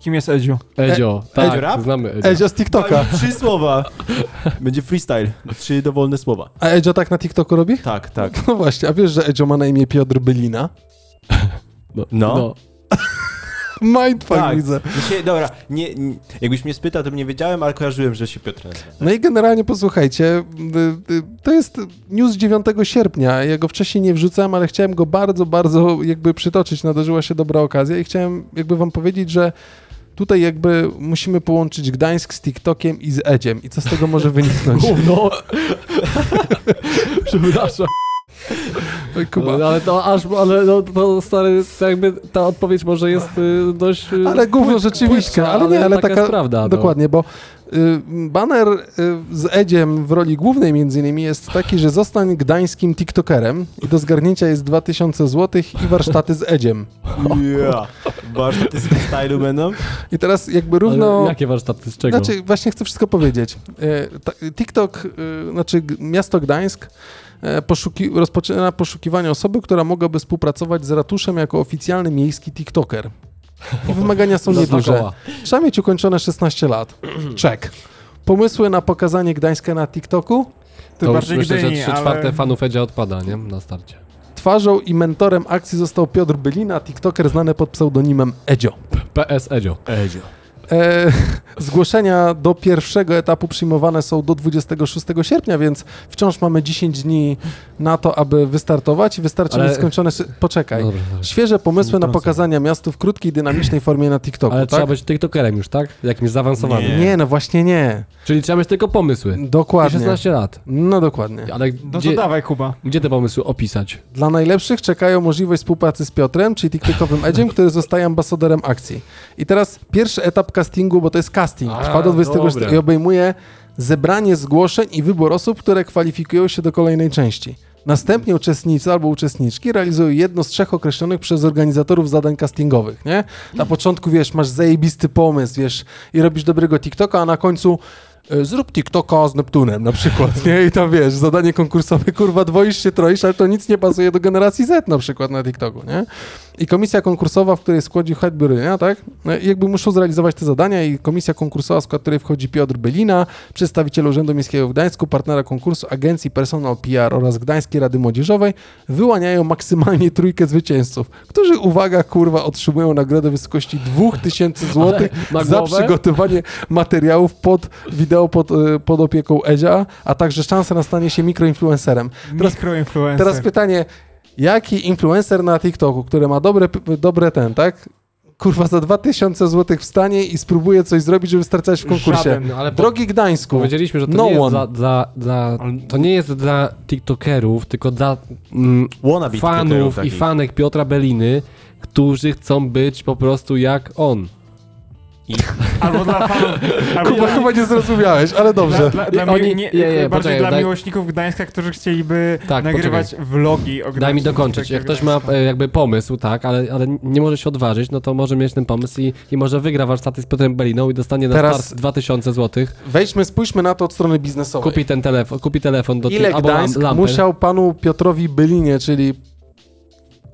Kim jest Edzio? Edzio, e- tak, Edzio rap? Znamy Edzio. Edzio z TikToka. Trzy słowa. Będzie freestyle, trzy dowolne słowa. A Edzio tak na TikToku robi? Tak, tak. No właśnie, a wiesz, że Edzio ma na imię Piotr Bylina? No. no. no. Mindfuck tak. widzę. Dzisiaj, dobra, nie, nie, jakbyś mnie spytał, to nie wiedziałem, ale kojarzyłem, że się Piotr nazywa. No i generalnie posłuchajcie, to jest news dziewiątego sierpnia, ja go wcześniej nie wrzucałem, ale chciałem go bardzo, bardzo jakby przytoczyć, nadarzyła się dobra okazja i chciałem jakby wam powiedzieć, że tutaj jakby musimy połączyć Gdańsk z TikTokiem i z Edziem i co z tego może wyniknąć? Gówno! Przepraszam. Kuba. No, ale to aż, ale no, to stary, to jakby ta odpowiedź może jest y, dość... Ale gówno rzeczywiście, ale nie, ale taka... taka jest prawda, dokładnie, no. Bo y, baner y, z Edziem w roli głównej między innymi jest taki, że zostań gdańskim tiktokerem i do zgarnięcia jest dwa tysiące złotych i warsztaty z Edziem. Yeah. Warsztaty z freestylu będą? I teraz jakby równo... Ale jakie warsztaty, z czego? Znaczy, właśnie chcę wszystko powiedzieć. Y, ta, TikTok, y, znaczy miasto Gdańsk Poszuki- rozpoczyna poszukiwanie osoby, która mogłaby współpracować z ratuszem jako oficjalny miejski tiktoker. I wymagania są nieduże. Trzeba mieć ukończone szesnaście lat. Czek. Pomysły na pokazanie Gdańska na TikToku? Ty to bardziej już myślę, Gdyni, że trzy czwarte ale... fanów Edzia odpada, nie? Na starcie. twarzą i mentorem akcji został Piotr Bylina, tiktoker znany pod pseudonimem Edzio. P S Edzio. Edzio. E, zgłoszenia do pierwszego etapu przyjmowane są do dwudziestego szóstego sierpnia, więc wciąż mamy dziesięć dni na to, aby wystartować. Wystarczy ale... mieć skończone... Poczekaj. Dobrze, dobrze. Świeże pomysły na pokazania miastu w krótkiej, dynamicznej formie na TikToku. Ale tak? Trzeba być tiktokerem już, tak? Jakimś zaawansowanym. Nie. nie, no właśnie nie. Czyli trzeba mieć tylko pomysły. Dokładnie. I szesnaście lat. No dokładnie. Ale gdzie, no to dawaj, Kuba. Gdzie te pomysły opisać? Dla najlepszych czekają możliwość współpracy z Piotrem, czyli tiktokowym Edziem, który zostaje ambasadorem akcji. I teraz pierwszy etap castingu, bo to jest casting, A, trwa do dwudziestego czwartego i obejmuje zebranie zgłoszeń i wybór osób, które kwalifikują się do kolejnej części. Następnie uczestnicy albo uczestniczki realizują jedno z trzech określonych przez organizatorów zadań castingowych, nie? Na początku, wiesz, masz zajebisty pomysł, wiesz, i robisz dobrego TikToka, a na końcu zrób TikToka z Neptunem na przykład, nie? I tam, wiesz, zadanie konkursowe, kurwa, dwoisz się, troisz, ale to nic nie pasuje do generacji Z na przykład na TikToku, nie? I komisja konkursowa, w której składzi Head Byrina, tak? I jakby muszą zrealizować te zadania i komisja konkursowa, w której wchodzi Piotr Bylina, przedstawiciel Urzędu Miejskiego w Gdańsku, partnera konkursu, agencji Personal P R oraz Gdańskiej Rady Młodzieżowej, wyłaniają maksymalnie trójkę zwycięzców, którzy, uwaga, kurwa, otrzymują nagrodę w wysokości dwa tysiące złotych za przygotowanie materiałów pod wideo Pod, pod opieką Edzia, a także szansę na stanie się mikroinfluencerem. Teraz, Mikroinfluencer. teraz pytanie, jaki influencer na TikToku, który ma dobre, dobre ten, tak? Kurwa, za dwa tysiące złotych wstanie i spróbuje coś zrobić, żeby startować w konkursie. Żaden, ale Drogi Gdańsku, powiedzieliśmy, że to, no nie jest dla, dla, dla, to nie jest dla tiktokerów, tylko dla mm, fanów i fanek Piotra Byliny, którzy chcą być po prostu jak on. I... Albo dla fanów. Albo Kuba, dla... chyba nie zrozumiałeś, ale dobrze. Dla, dla, dla Oni, mi, nie, je, je, bardziej poczekaj, dla daj... miłośników Gdańska, którzy chcieliby tak, nagrywać poczekaj. vlogi o Gdańsku. Daj mi dokończyć. Jak ktoś ma jakby pomysł, tak, ale, ale nie może się odważyć, no to może mieć ten pomysł i, i może wygra warsztaty z Piotrem Beliną i dostanie na Teraz start dwa tysiące złotych. Wejdźmy, spójrzmy na to od strony biznesowej. Kupi ten telefon, kupi telefon do Ile ty, Gdańsk albo lampę. Musiał panu Piotrowi Bylinie, czyli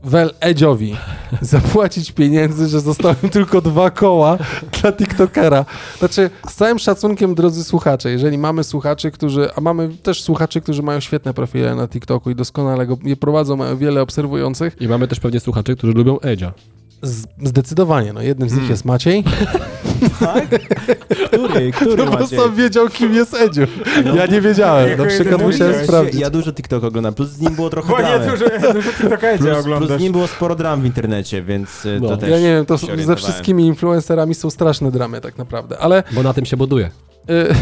Wel Edziowi zapłacić pieniędzy, że zostały tylko dwa koła dla TikTokera. Znaczy, z całym szacunkiem, drodzy słuchacze, jeżeli mamy słuchaczy, którzy, a mamy też słuchaczy, którzy mają świetne profile na TikToku i doskonale go je prowadzą, mają wiele obserwujących. I mamy też pewnie słuchaczy, którzy lubią Edzia. Zdecydowanie, no jednym z nich hmm. jest Maciej. Tak? Który? Który no bo sam wiedział, kim jest Edziu. Ja nie wiedziałem, na przykład musiałem sprawdzić. Ja dużo TikTok oglądam, plus z nim było trochę Bo dramek. Nie, dużo, dużo TikTok Edzia oglądasz. Plus z nim było sporo dram w internecie, więc no. to też Ja nie wiem, to ze wszystkimi influencerami są straszne dramy tak naprawdę, ale... Bo na tym się buduje. Y-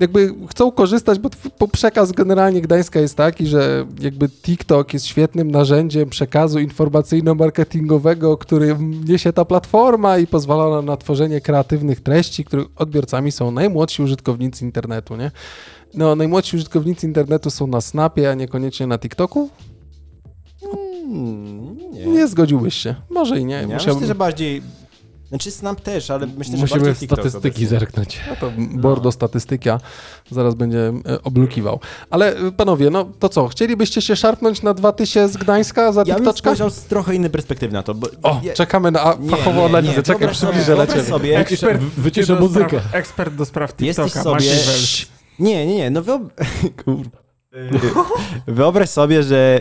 Jakby chcą korzystać, bo, bo przekaz generalnie Gdańska jest taki, że jakby TikTok jest świetnym narzędziem przekazu informacyjno-marketingowego, który niesie ta platforma i pozwala nam na tworzenie kreatywnych treści, których odbiorcami są najmłodsi użytkownicy internetu, nie? No, najmłodsi użytkownicy internetu są na Snapie, a niekoniecznie na TikToku? Hmm, nie. nie zgodziłbyś się. Może i nie. Ja Musiałbym... myślę, że bardziej... Znaczy Snap też, ale myślę, że musimy statystyki zerknąć. No to Bordo no. statystyka zaraz będzie oblukiwał. Ale panowie, no to co? Chcielibyście się szarpnąć na dwa tysiące z Gdańska za ja TikToczka? Ja bym spojrzał z trochę innej perspektywy na to. Bo... O, ja... czekamy na fachową analizę. Czekaj, przybliżę dla ciebie. Sobie, ekspert, wyciszę muzykę. Spraw, ekspert do spraw TikToka. Jesteś sobie... Nie, nie, nie. No wyob... Wyobraź sobie, że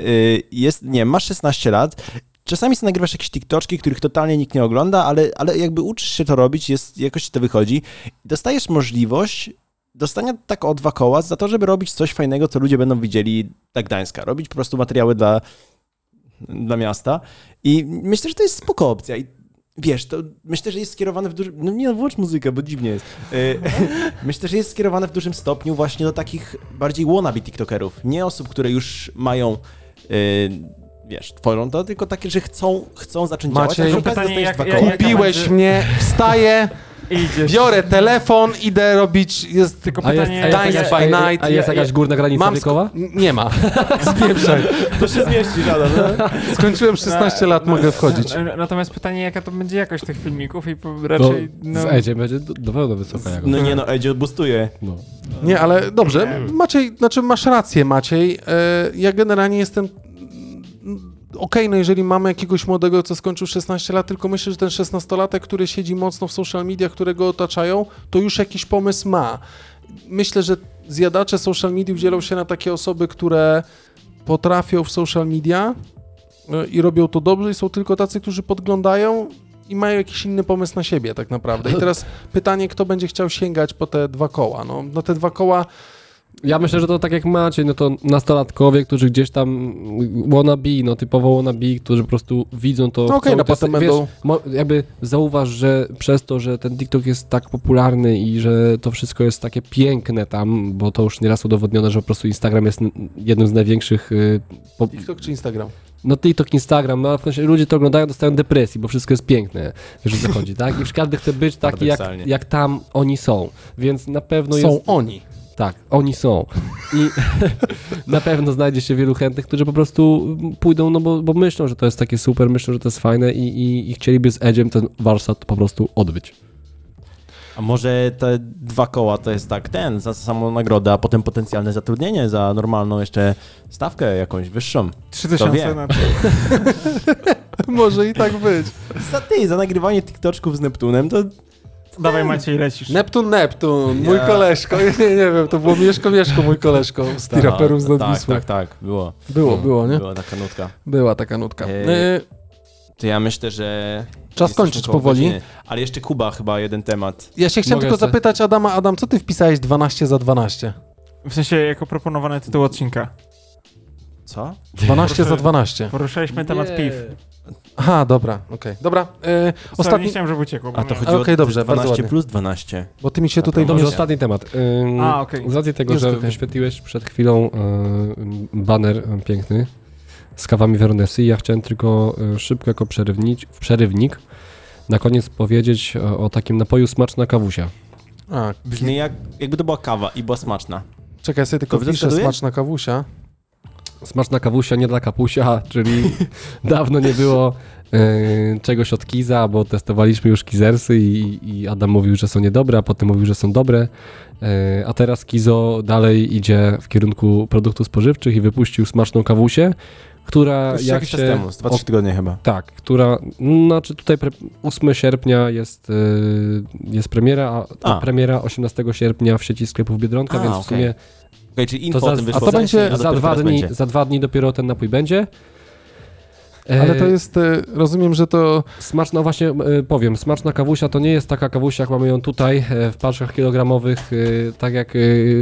jest, nie, masz szesnaście lat. Czasami sobie nagrywasz jakieś TikToczki, których totalnie nikt nie ogląda, ale, ale jakby uczysz się to robić, jest, jakoś ci to wychodzi. Dostajesz możliwość dostania tak o dwa koła za to, żeby robić coś fajnego, co ludzie będą widzieli dla Gdańska. Robić po prostu materiały dla, dla miasta. I myślę, że to jest spoko opcja. I wiesz, to myślę, że jest skierowane w dużym... No nie, no włącz muzykę, bo dziwnie jest. Myślę, że jest skierowane w dużym stopniu właśnie do takich bardziej wannabe tiktokerów. Nie osób, które już mają... Yy, Wiesz, tworzą to, tylko takie, że chcą, chcą zacząć Maciej, działać. Pytanie, jak, jak, kupiłeś jak... mnie, wstaję, idziesz. Biorę telefon, idę robić, jest tylko pytanie... Jest, Dance jest, by night. A jest, a jest jakaś górna granica mam wiekowa? Sk- nie ma. Spieprzaj. To się zmieści, żada. No? Skończyłem szesnaście no, lat, no, mogę wchodzić. Natomiast pytanie, jaka to będzie jakość tych filmików i raczej... No... Z Edzie będzie do pełna wysoka jakość. No nie no, Edzie boostuje. No. Nie, ale dobrze. Maciej, znaczy masz rację, Maciej. Ja generalnie jestem... Okej, okay, no jeżeli mamy jakiegoś młodego, co skończył szesnaście lat, tylko myślę, że ten szesnastolatek, który siedzi mocno w social mediach, które go otaczają, to już jakiś pomysł ma. Myślę, że zjadacze social mediów dzielą się na takie osoby, które potrafią w social media i robią to dobrze i są tylko tacy, którzy podglądają i mają jakiś inny pomysł na siebie tak naprawdę. I teraz pytanie, kto będzie chciał sięgać po te dwa koła. No, no te dwa koła... Ja myślę, że to tak jak Maciej, no to nastolatkowie, którzy gdzieś tam wannabe, no typowo wannabe, którzy po prostu widzą to... No okej, okay, potem wiesz, będą... Jakby zauważ, że przez to, że ten TikTok jest tak popularny i że to wszystko jest takie piękne tam, bo to już nieraz udowodnione, że po prostu Instagram jest jednym z największych... Po... TikTok czy Instagram? No TikTok, Instagram, no w sensie ludzie to oglądają, dostają depresji, bo wszystko jest piękne, że zachodzi, tak? I już każdy chce być taki, jak, jak tam oni są, więc na pewno są jest... Są oni. Tak, oni są. I na pewno znajdzie się wielu chętnych, którzy po prostu pójdą, no bo, bo myślą, że to jest takie super, myślą, że to jest fajne i, i, i chcieliby z Edziem ten warsztat po prostu odbyć. A może te dwa koła to jest tak ten, za samą nagrodę, a potem potencjalne zatrudnienie za normalną jeszcze stawkę jakąś wyższą. trzy tysiące na to. Może i tak być. Za ty, za nagrywanie TikToczków z Neptunem to... Dawaj Maciej, lecisz. Neptun, Neptun, mój yeah. koleżko. Nie, nie wiem, to było Mieszko, Mieszko, mój koleżko z tiraperów z Nadwisły. Tak, tak, tak, było. Było, było, nie? Była taka nutka. Była taka nutka. Eee, to ja myślę, że... Czas kończyć powoli. Godziny. Ale jeszcze Kuba chyba jeden temat. Ja się chciałem Mogę tylko jeszcze... zapytać Adama, Adam, co ty wpisałeś dwanaście za dwanaście? W sensie jako proponowany tytuł odcinka. Co? dwanaście za dwanaście. Poruszaliśmy temat piw. Aha, dobra, okej. Okay. Dobra, yy, ostatni... Nie chciałem, żeby uciekło. A to chodzi okay, o dobrze, dwanaście plus dwanaście. Bo ty mi się tutaj... Dobrze, ostatni temat. Ym, A, okej. Okay. Z racji tego, Już że okay. wyświetliłeś przed chwilą yy, baner piękny z kawami Veronesi, ja chciałem tylko yy, szybko jako przerywnik, przerywnik na koniec powiedzieć yy, o takim napoju smaczna kawusia. A, brzmi jak, jakby to była kawa i była smaczna. Czekaj, ja sobie tylko piszę smaczna kawusia. Smaczna kawusia, nie dla kapusia, czyli dawno nie było y, czegoś od Kiza, bo testowaliśmy już Kizersy i, i Adam mówił, że są niedobre, a potem mówił, że są dobre, y, a teraz Kizo dalej idzie w kierunku produktów spożywczych i wypuścił smaczną kawusię, która... Już jakiś czas temu, z dwa trzy tygodnie chyba. Tak, która, znaczy tutaj pre, ósmego sierpnia jest, y, jest premiera, a, a. a premiera osiemnastego sierpnia w sieci sklepów Biedronka, a, więc okay. w sumie... Czyli info to za, wyszło, a to będzie, za dwa dni, będzie za dwa dni dopiero ten napój będzie. E, Ale to jest, rozumiem, że to... Smaczna, właśnie powiem, smaczna kawusia to nie jest taka kawusia, jak mamy ją tutaj w paczkach kilogramowych, tak jak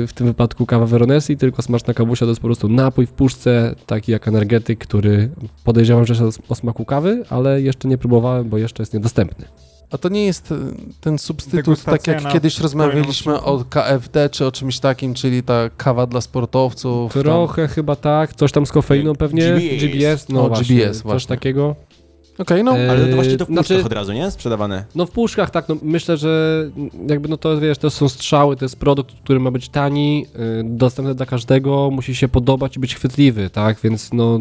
w tym wypadku kawa Veronesi, tylko smaczna kawusia to jest po prostu napój w puszce, taki jak energetyk, który podejrzewam, że jest o smaku kawy, ale jeszcze nie próbowałem, bo jeszcze jest niedostępny. A to nie jest ten substytut, tak jak kiedyś rozmawialiśmy o K F D czy o czymś takim, czyli ta kawa dla sportowców. Trochę tam. chyba tak, coś tam z kofeiną pewnie, G B S, no o, właśnie, G B S właśnie, coś takiego. Okej, okay, no. E, ale to właśnie to w puszkach znaczy, od razu, nie? Sprzedawane. No w puszkach, tak, no myślę, że jakby no to wiesz, to są strzały, to jest produkt, który ma być tani, y, dostępny dla każdego, musi się podobać i być chwytliwy, tak, więc no...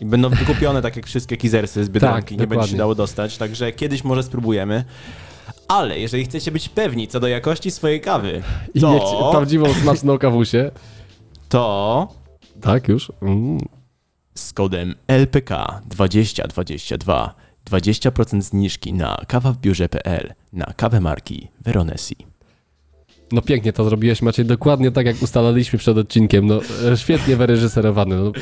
I będą wykupione tak jak wszystkie Kizersy z Biedronki, tak, nie dokładnie. Będzie się dało dostać, także kiedyś może spróbujemy. Ale jeżeli chcecie być pewni co do jakości swojej kawy, to... I mieć prawdziwą, smaczną kawusię, to... Tak już? Mm. Z kodem L P K dwa tysiące dwadzieścia dwa dwadzieścia procent zniżki na kawa w biurze kropka p l na kawę marki Veronesi. No pięknie to zrobiłeś, Maciej, dokładnie tak jak ustalaliśmy przed odcinkiem, no świetnie wyreżyserowany. No.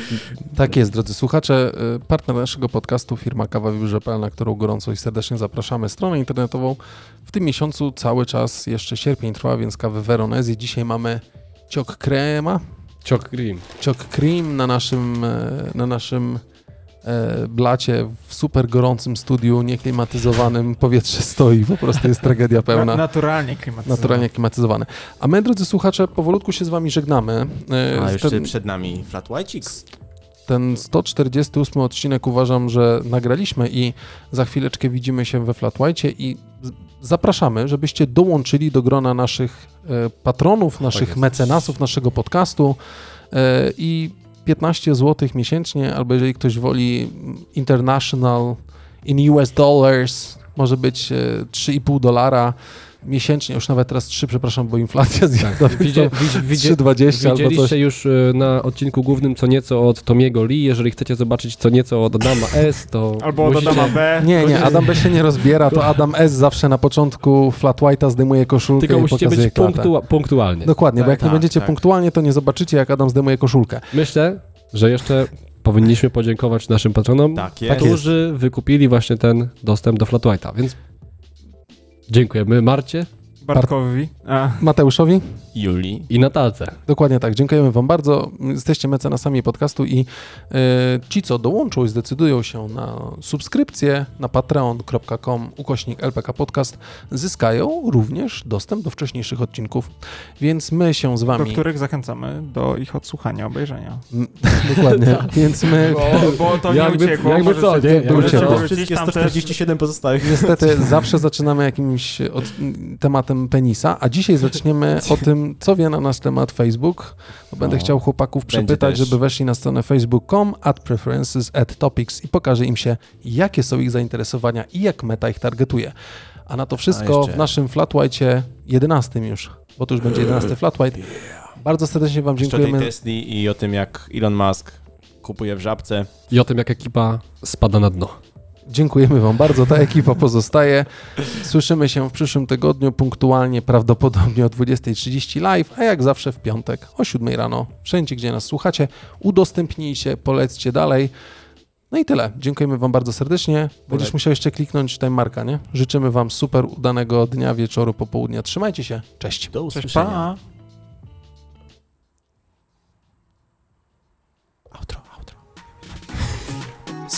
Tak jest, drodzy słuchacze, partner naszego podcastu firma Kawa w biurze kropka p l, na którą gorąco i serdecznie zapraszamy, stronę internetową. W tym miesiącu cały czas jeszcze sierpień trwa, więc kawy Veronesi. Dzisiaj mamy ciok krema, ciok cream, ciok cream na naszym, na naszym blacie w super gorącym studiu, nieklimatyzowanym, powietrze stoi, po prostu jest tragedia pełna. Naturalnie klimatyzowane. Naturalnie klimatyzowane. A my, drodzy słuchacze, powolutku się z wami żegnamy. A jeszcze ten, przed nami Flat White. Ten sto czterdziesty ósmy odcinek uważam, że nagraliśmy i za chwileczkę widzimy się we Flat White i zapraszamy, żebyście dołączyli do grona naszych patronów, naszych tak mecenasów, naszego podcastu i piętnaście złotych miesięcznie, albo jeżeli ktoś woli international in U S dollars, może być trzy i pół dolara, miesięcznie, już nawet teraz trzy, przepraszam, bo inflacja zjadła tak. Widzie, widzie, trzy dwadzieścia albo coś. Już na odcinku głównym co nieco od Tommy'ego Lee, jeżeli chcecie zobaczyć co nieco od Adama S, to albo od musicie... Adama B. Nie, nie, Adam B się nie rozbiera, to Adam S zawsze na początku Flat White'a zdejmuje koszulkę tylko i pokazuje klatę. Tylko musicie być punktu- punktualnie. Dokładnie, tak, bo jak tak, nie będziecie tak. punktualnie, to nie zobaczycie jak Adam zdejmuje koszulkę. Myślę, że jeszcze... powinniśmy podziękować naszym patronom, tak którzy wykupili właśnie ten dostęp do Flat White'a, więc dziękujemy Marcie, Bartkowi, A. Mateuszowi, Julii i Natalce. Dokładnie tak, dziękujemy wam bardzo. Jesteście mecenasami podcastu i yy, ci, co dołączą i zdecydują się na subskrypcję na patreon.com ukośnik LPK Podcast, zyskają również dostęp do wcześniejszych odcinków, więc my się z wami... Do których zachęcamy do ich odsłuchania, obejrzenia. Dokładnie, więc my... Bo, bo to nie jakby, uciekło. Jakby co, nie, jakby uciekło. Wszystkie sto czterdzieści siedem pozostałych. Niestety zawsze zaczynamy jakimś od... tematem penisa, a dzisiaj zaczniemy o tym, co wie na nas temat Facebook. Będę no, chciał chłopaków przepytać, żeby weszli na stronę facebook kropka com at preferences at topics i pokażę im się, jakie są ich zainteresowania i jak meta ich targetuje. A na to wszystko jeszcze... w naszym Flat White'cie jedenastym już, bo to już będzie jedenasty Flat White. Yeah. Bardzo serdecznie wam dziękujemy. Jeszcze o tej Tesli i o tym, jak Elon Musk kupuje w Żabce. I o tym, jak ekipa spada na dno. Dziękujemy wam bardzo, ta ekipa pozostaje. Słyszymy się w przyszłym tygodniu punktualnie, prawdopodobnie o dwudziesta trzydzieści live, a jak zawsze w piątek o siódmej rano. Wszędzie, gdzie nas słuchacie, udostępnijcie, polećcie dalej. No i tyle. Dziękujemy wam bardzo serdecznie. Będziesz musiał jeszcze kliknąć time marka, nie? Życzymy wam super udanego dnia, wieczoru, popołudnia. Trzymajcie się. Cześć. Do usłyszenia. Cześć, pa.